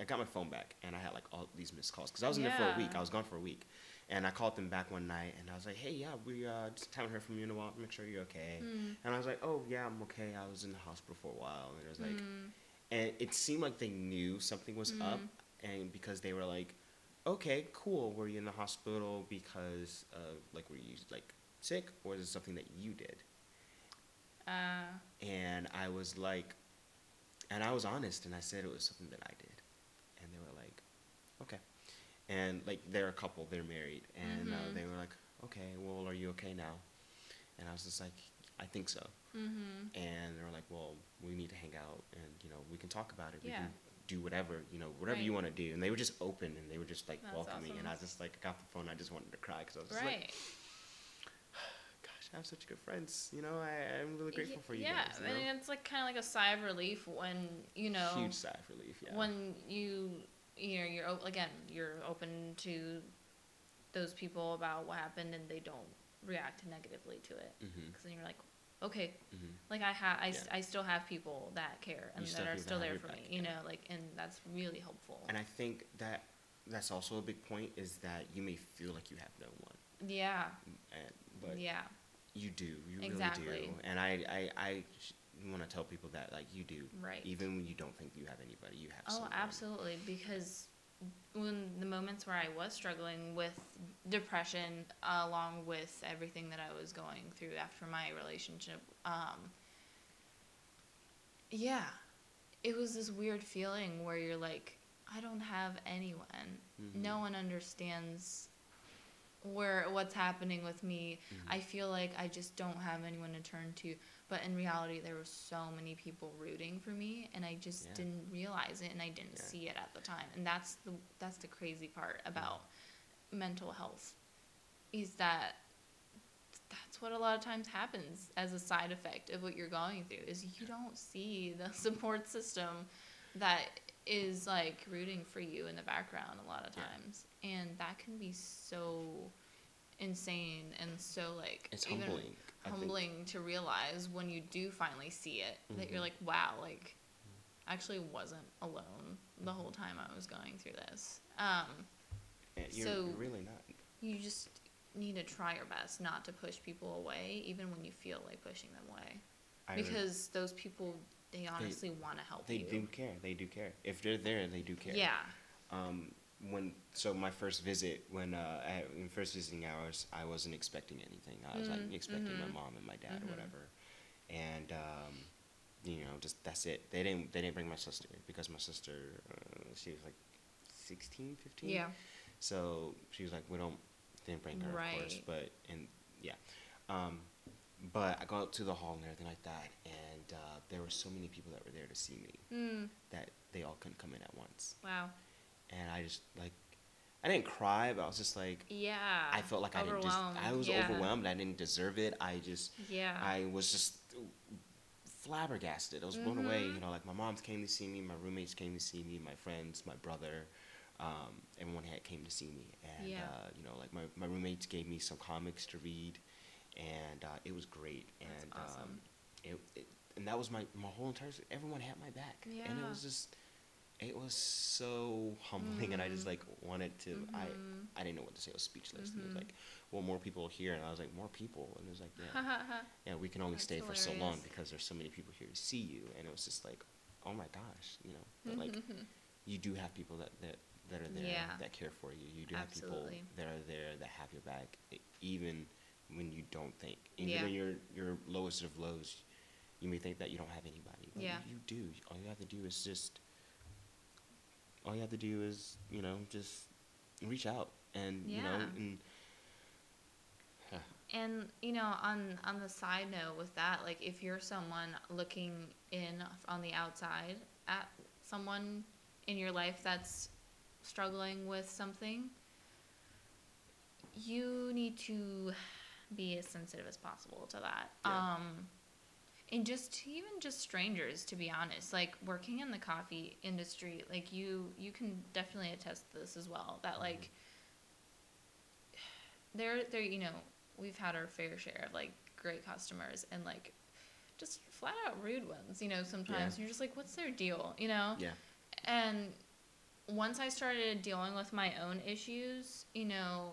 I got my phone back," and I had, like, all these missed calls because I was in yeah. there for a week. I was gone for a week, and I called them back one night, and I was like, "Hey, yeah, we uh, just haven't heard from you in a while. Make sure you're okay." Mm. And I was like, "Oh, yeah, I'm okay. I was in the hospital for a while," and it was like, mm. and it seemed like they knew something was mm. up, and because they were like, "Okay, cool. Were you in the hospital because of, like, were you, like, sick, or is it something that you did?" Uh, and I was like, and I was honest, and I said it was something that I did, and they were like, "Okay," and, like, they're a couple, they're married, and mm-hmm. uh, they were like, "Okay, well, are you okay now?" And I was just like, "I think so," mm-hmm. and they were like, "Well, we need to hang out, and, you know, we can talk about it." Yeah. We can do whatever, you know, whatever right. you want to do. And they were just open, and they were just, like, that's welcoming. Awesome. And I was just, like, I got the phone. I just wanted to cry because I was just right. like, gosh, I have such good friends. You know, I, I'm really grateful for you yeah, guys. Yeah, and know? It's, like, kind of like a sigh of relief when, you know. Huge sigh of relief, yeah. When you, you know, you're, again, you're open to those people about what happened, and they don't react negatively to it. Because mm-hmm. then you're like, okay, mm-hmm. like I ha- I, yeah. st- I still have people that care and that are still there for me, you know, like, and that's really helpful. And I think that that's also a big point, is that you may feel like you have no one. Yeah. And, but yeah. you do, you exactly. really do. And I, I, I want to tell people that, like, you do. Right. Even when you don't think you have anybody, you have someone. Oh, absolutely, because when the moments where I was struggling with depression, uh, along with everything that I was going through after my relationship, um, yeah, it was this weird feeling where you're like, I don't have anyone. Mm-hmm. No one understands where what's happening with me. Mm-hmm. I feel like I just don't have anyone to turn to. But in reality, there were so many people rooting for me, and I just yeah. didn't realize it, and I didn't yeah. see it at the time. And that's the that's the crazy part about mm-hmm. mental health, is that that's what a lot of times happens as a side effect of what you're going through, is you don't see the support system that is, like, rooting for you in the background a lot of times. Yeah. And that can be so insane and so, like, it's even humbling, humbling to realize when you do finally see it, mm-hmm. that you're like, wow, like, I actually wasn't alone the whole time I was going through this. Um, yeah, you're, so you're really not. You just need to try your best not to push people away, even when you feel like pushing them away. I because re- those people, they honestly want to help they you. They do care. They do care. If they're there, they do care. Yeah. Um, when so my first visit, when uh, I, in first visiting hours, I wasn't expecting anything. I was mm, like expecting mm-hmm. my mom and my dad mm-hmm. or whatever, and um, you know, just that's it. They didn't they didn't bring my sister because my sister uh, she was like sixteen, fifteen Yeah. So she was like, we don't didn't bring her right. of course, but and yeah, um, but I got to the hall and everything like that, and uh, there were so many people that were there to see me mm. that they all couldn't come in at once. Wow. And I just, like, I didn't cry, but I was just, like, yeah, I felt like I didn't just, I was yeah. overwhelmed. I didn't deserve it. I just, yeah. I was just flabbergasted. I was mm-hmm. blown away. You know, like, my moms came to see me. My roommates came to see me. My friends, my brother, um, everyone had came to see me. And, yeah. uh, you know, like, my, my roommates gave me some comics to read, and uh, it was great. That's and awesome. um, it, it, and that was my, my whole entire, everyone had my back. Yeah. And it was just... It was so humbling, mm-hmm. and I just, like, wanted to, mm-hmm. I I didn't know what to say. I was speechless. Mm-hmm. And it was like, well, more people here. And I was like, more people? And it was like, yeah, yeah we can only that's stay hilarious. For so long because there's so many people here to see you. And it was just like, oh, my gosh, you know. But, like, you do have people that, that, that are there yeah. that care for you. You do Absolutely. Have people that are there that have your back, even when you don't think. Even yeah. when you're your lowest of lows, you may think that you don't have anybody. But yeah. you do. All you have to do is just... All you have to do is, you know, just reach out and, yeah. you know, and, huh. and, you know, on, on the side note with that, like, if you're someone looking in on the outside at someone in your life that's struggling with something, you need to be as sensitive as possible to that. Yeah. Um, And just even just strangers, to be honest, like working in the coffee industry, like you, you can definitely attest to this as well, that like there, there, you know, we've had our fair share of like great customers and like just flat out rude ones, you know, sometimes yeah. you're just like, what's their deal? You know? Yeah. And once I started dealing with my own issues, you know,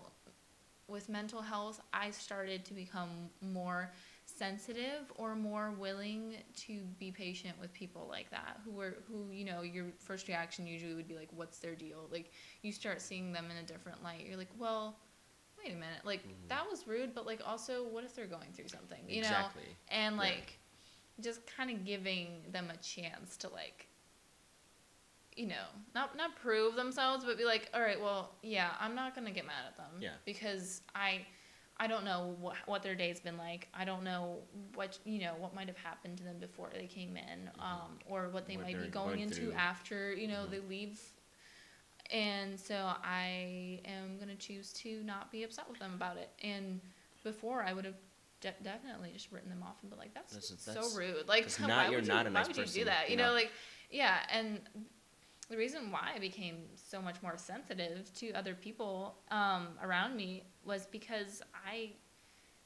with mental health, I started to become more sensitive or more willing to be patient with people like that who were who you know your first reaction usually would be like, what's their deal? Like, you start seeing them in a different light. You're like, well, wait a minute, like mm-hmm. that was rude, but like also what if they're going through something, you exactly. know? And like yeah. just kind of giving them a chance to, like, you know, not not prove themselves, but be like, all right, well, yeah, I'm not gonna get mad at them yeah. because I I don't know what, what their day's been like. I don't know what, you know, what might have happened to them before they came in, um, or what they what might be going, going into through. After, you know, mm-hmm. they leave. And so I am going to choose to not be upset with them about it. And before I would have de- definitely just written them off and been like, that's, that's so that's, rude. Like, why, not, would, you're you, not a nice why would you person, do that? You know, know, like, yeah. And the reason why I became so much more sensitive to other people um, around me was because I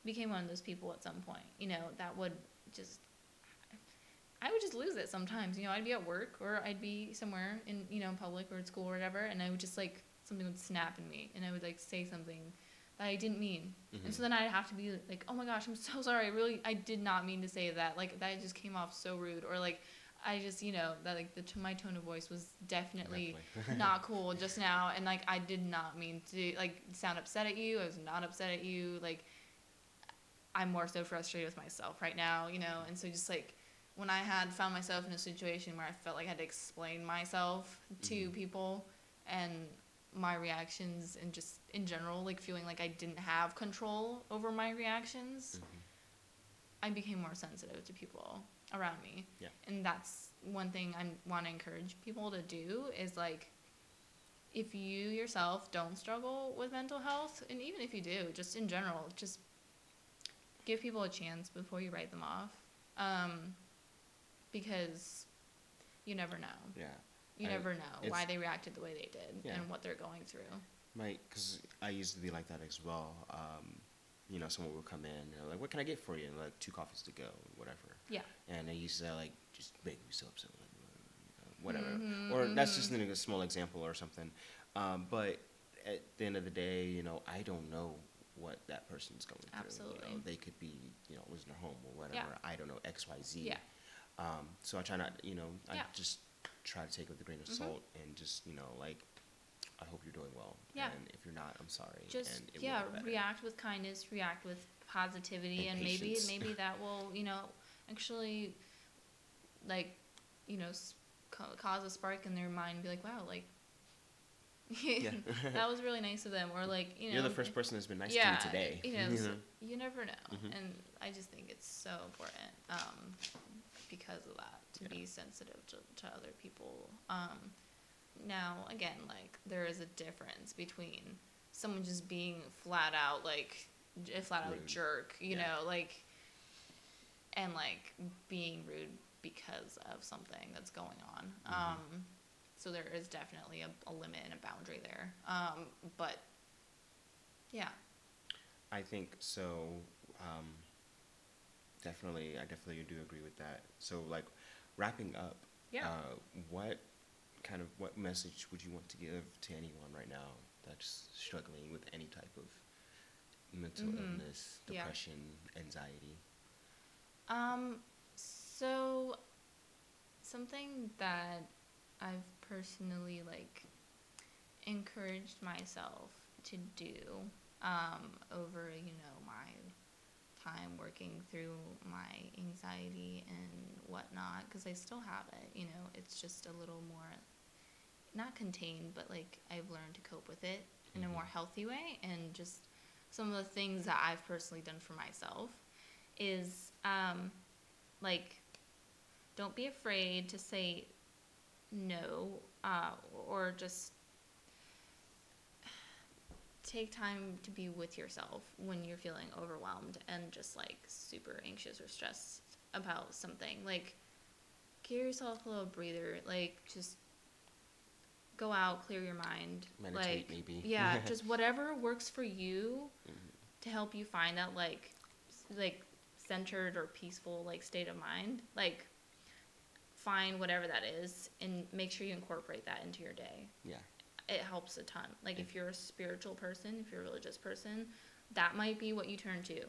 became one of those people at some point, you know, that would just, I would just lose it sometimes, you know, I'd be at work or I'd be somewhere in, you know, in public or at school or whatever, and I would just, like, something would snap in me, and I would, like, say something that I didn't mean, mm-hmm. and so then I'd have to be like, oh my gosh, I'm so sorry, I really, I did not mean to say that, like, that just came off so rude, or, like, I just, you know, that, like, the t- my tone of voice was definitely not cool just now. And, like, I did not mean to, like, sound upset at you. I was not upset at you. Like, I'm more so frustrated with myself right now, you know. And so just, like, when I had found myself in a situation where I felt like I had to explain myself to mm-hmm. people and my reactions and just in general, like, feeling like I didn't have control over my reactions, mm-hmm. I became more sensitive to people around me. Yeah. And that's one thing I want to encourage people to do is, like, if you yourself don't struggle with mental health, and even if you do, just in general, just give people a chance before you write them off, um, because you never know. Yeah. You I, never know why they reacted the way they did yeah. and what they're going through. Because I used to be like that as well. Um, you know, someone would come in and they're like, "What can I get for you?" And like, two coffees to go, whatever. Yeah. And they used to like just make me so upset, like, you know, whatever. Mm-hmm. Or that's just a small example or something. Um, but at the end of the day, you know, I don't know what that person's going Absolutely. Through. You know, they could be, you know, losing their home or whatever. Yeah. I don't know, X, Y, Z. Yeah. Um, so I try not, you know, I yeah. just try to take it with a grain of mm-hmm. salt and just, you know, like, I hope you're doing well. Yeah. And if you're not, I'm sorry. Just, and it yeah, will be react with kindness, react with positivity, and, and maybe maybe that will, you know, actually, like, you know, ca- cause a spark in their mind and be like, wow, like, that was really nice of them. Or like, you know, you're the first person that's been nice yeah, to me today. You know, mm-hmm. you never know. Mm-hmm. And I just think it's so important um, because of that, to yeah. be sensitive to, to other people. Um, now, again, like, there is a difference between someone just being flat out, like, a flat out jerk, you yeah. know, like, and like being rude because of something that's going on. Mm-hmm. Um, So there is definitely a, a limit and a boundary there. Um, but, yeah. I think so. Um, definitely, I definitely do agree with that. So, like, wrapping up, yeah. uh, what kind of, what message would you want to give to anyone right now that's struggling with any type of mental mm-hmm. illness, depression, yeah. anxiety? Um. So, something that I've personally, like, encouraged myself to do um, over, you know, my time working through my anxiety and whatnot, because I still have it, you know, it's just a little more, not contained, but, like, I've learned to cope with it in a more healthy way, and just some of the things that I've personally done for myself is, um, like, don't be afraid to say no, uh, or just take time to be with yourself when you're feeling overwhelmed and just, like, super anxious or stressed about something. Like, give yourself a little breather. Like, just go out, clear your mind. Meditate, like, maybe. Yeah, just whatever works for you mm-hmm. to help you find that, like, like, centered or peaceful, like, state of mind. Like, find whatever that is and make sure you incorporate that into your day. Yeah. It helps a ton. Like, if you're a spiritual person, if you're a religious person, that might be what you turn to.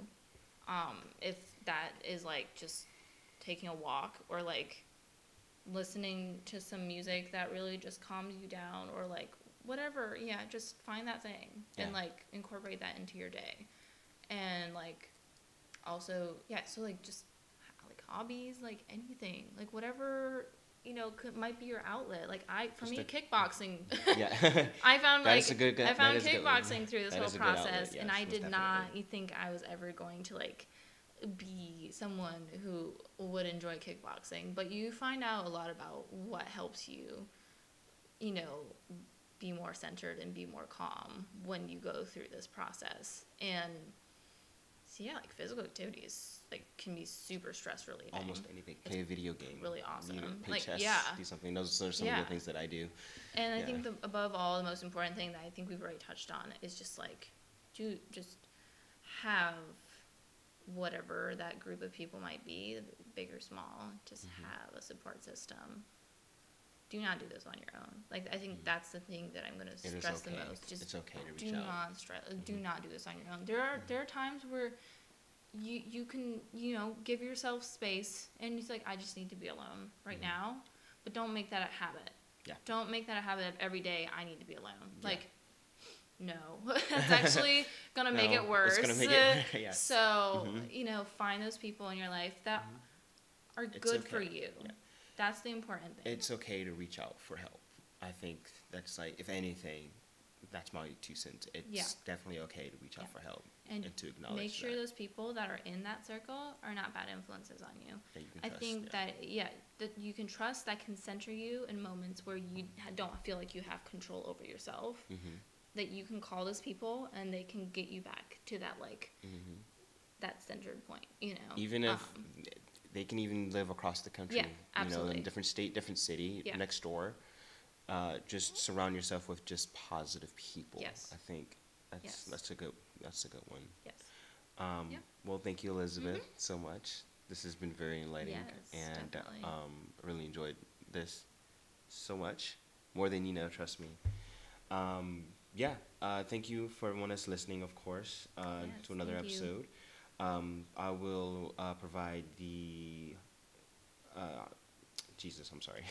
Um, if that is, like, just taking a walk or, like, listening to some music that really just calms you down, or, like, whatever. Yeah, just find that thing yeah. and, like, incorporate that into your day. And, like, also, yeah, so, like, just hobbies, like anything, like whatever, you know, could, might be your outlet. Like, I, for Just me, a, kickboxing. Yeah. I found like, a good, I found kickboxing through this that whole process, outlet, yes, and I did not think I was ever going to, like, be someone who would enjoy kickboxing, but you find out a lot about what helps you, you know, be more centered and be more calm when you go through this process. And so, yeah, like, physical activity is, like, can be super stress relieving. Almost anything. Play it's a video game. Really awesome. You know, play like, chess, yeah. do something. Those are some yeah. of the things that I do. And yeah. I think the, above all, the most important thing that I think we've already touched on is just, like, do just have whatever that group of people might be, big or small, just mm-hmm. have a support system. Do not do this on your own. Like, I think mm-hmm. that's the thing that I'm going to stress okay. the most. Just it's okay to reach do out. Not stress, mm-hmm. Do not do this on your own. There are mm-hmm. there are times where you you can, you know, give yourself space, and it's like, I just need to be alone right mm-hmm. now. But don't make that a habit. Yeah. Don't make that a habit of every day, I need to be alone. Yeah. Like, no. That's actually going to no, make it worse. It's going to make it worse, yes. So, mm-hmm. you know, find those people in your life that mm-hmm. are it's good okay. for you. Yeah. That's the important thing. It's okay to reach out for help. I think that's, like, if anything, that's my two cents. It's yeah. definitely okay to reach out yeah. for help and, and to acknowledge make sure that. Those people that are in that circle are not bad influences on you. That you can I trust, think yeah. that, yeah, that you can trust, that can center you in moments where you don't feel like you have control over yourself, mm-hmm. that you can call those people and they can get you back to that, like, mm-hmm. that centered point, you know. Even if... Um, They can even live across the country, yeah, absolutely. You know, in a different state, different city, yeah. next door. Uh, just surround yourself with just positive people. Yes. I think That's yes. that's a good that's a good one. Yes. Um, yep. Well, thank you, Elizabeth, mm-hmm. so much. This has been very enlightening, yes, and definitely. um, really enjoyed this so much, more than you know. Trust me. Um, yeah. Uh, thank you for everyone that's listening, of course, uh, yes, to another episode. Um, I will uh, provide the. Uh, Jesus, I'm sorry.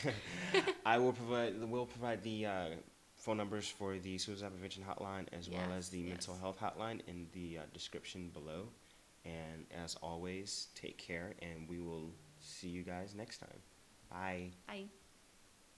I will provide. Will provide the. Uh, phone numbers for the suicide prevention hotline as yes, well as the yes. mental health hotline in the uh, description below. And as always, take care, and we will see you guys next time. Bye. Bye.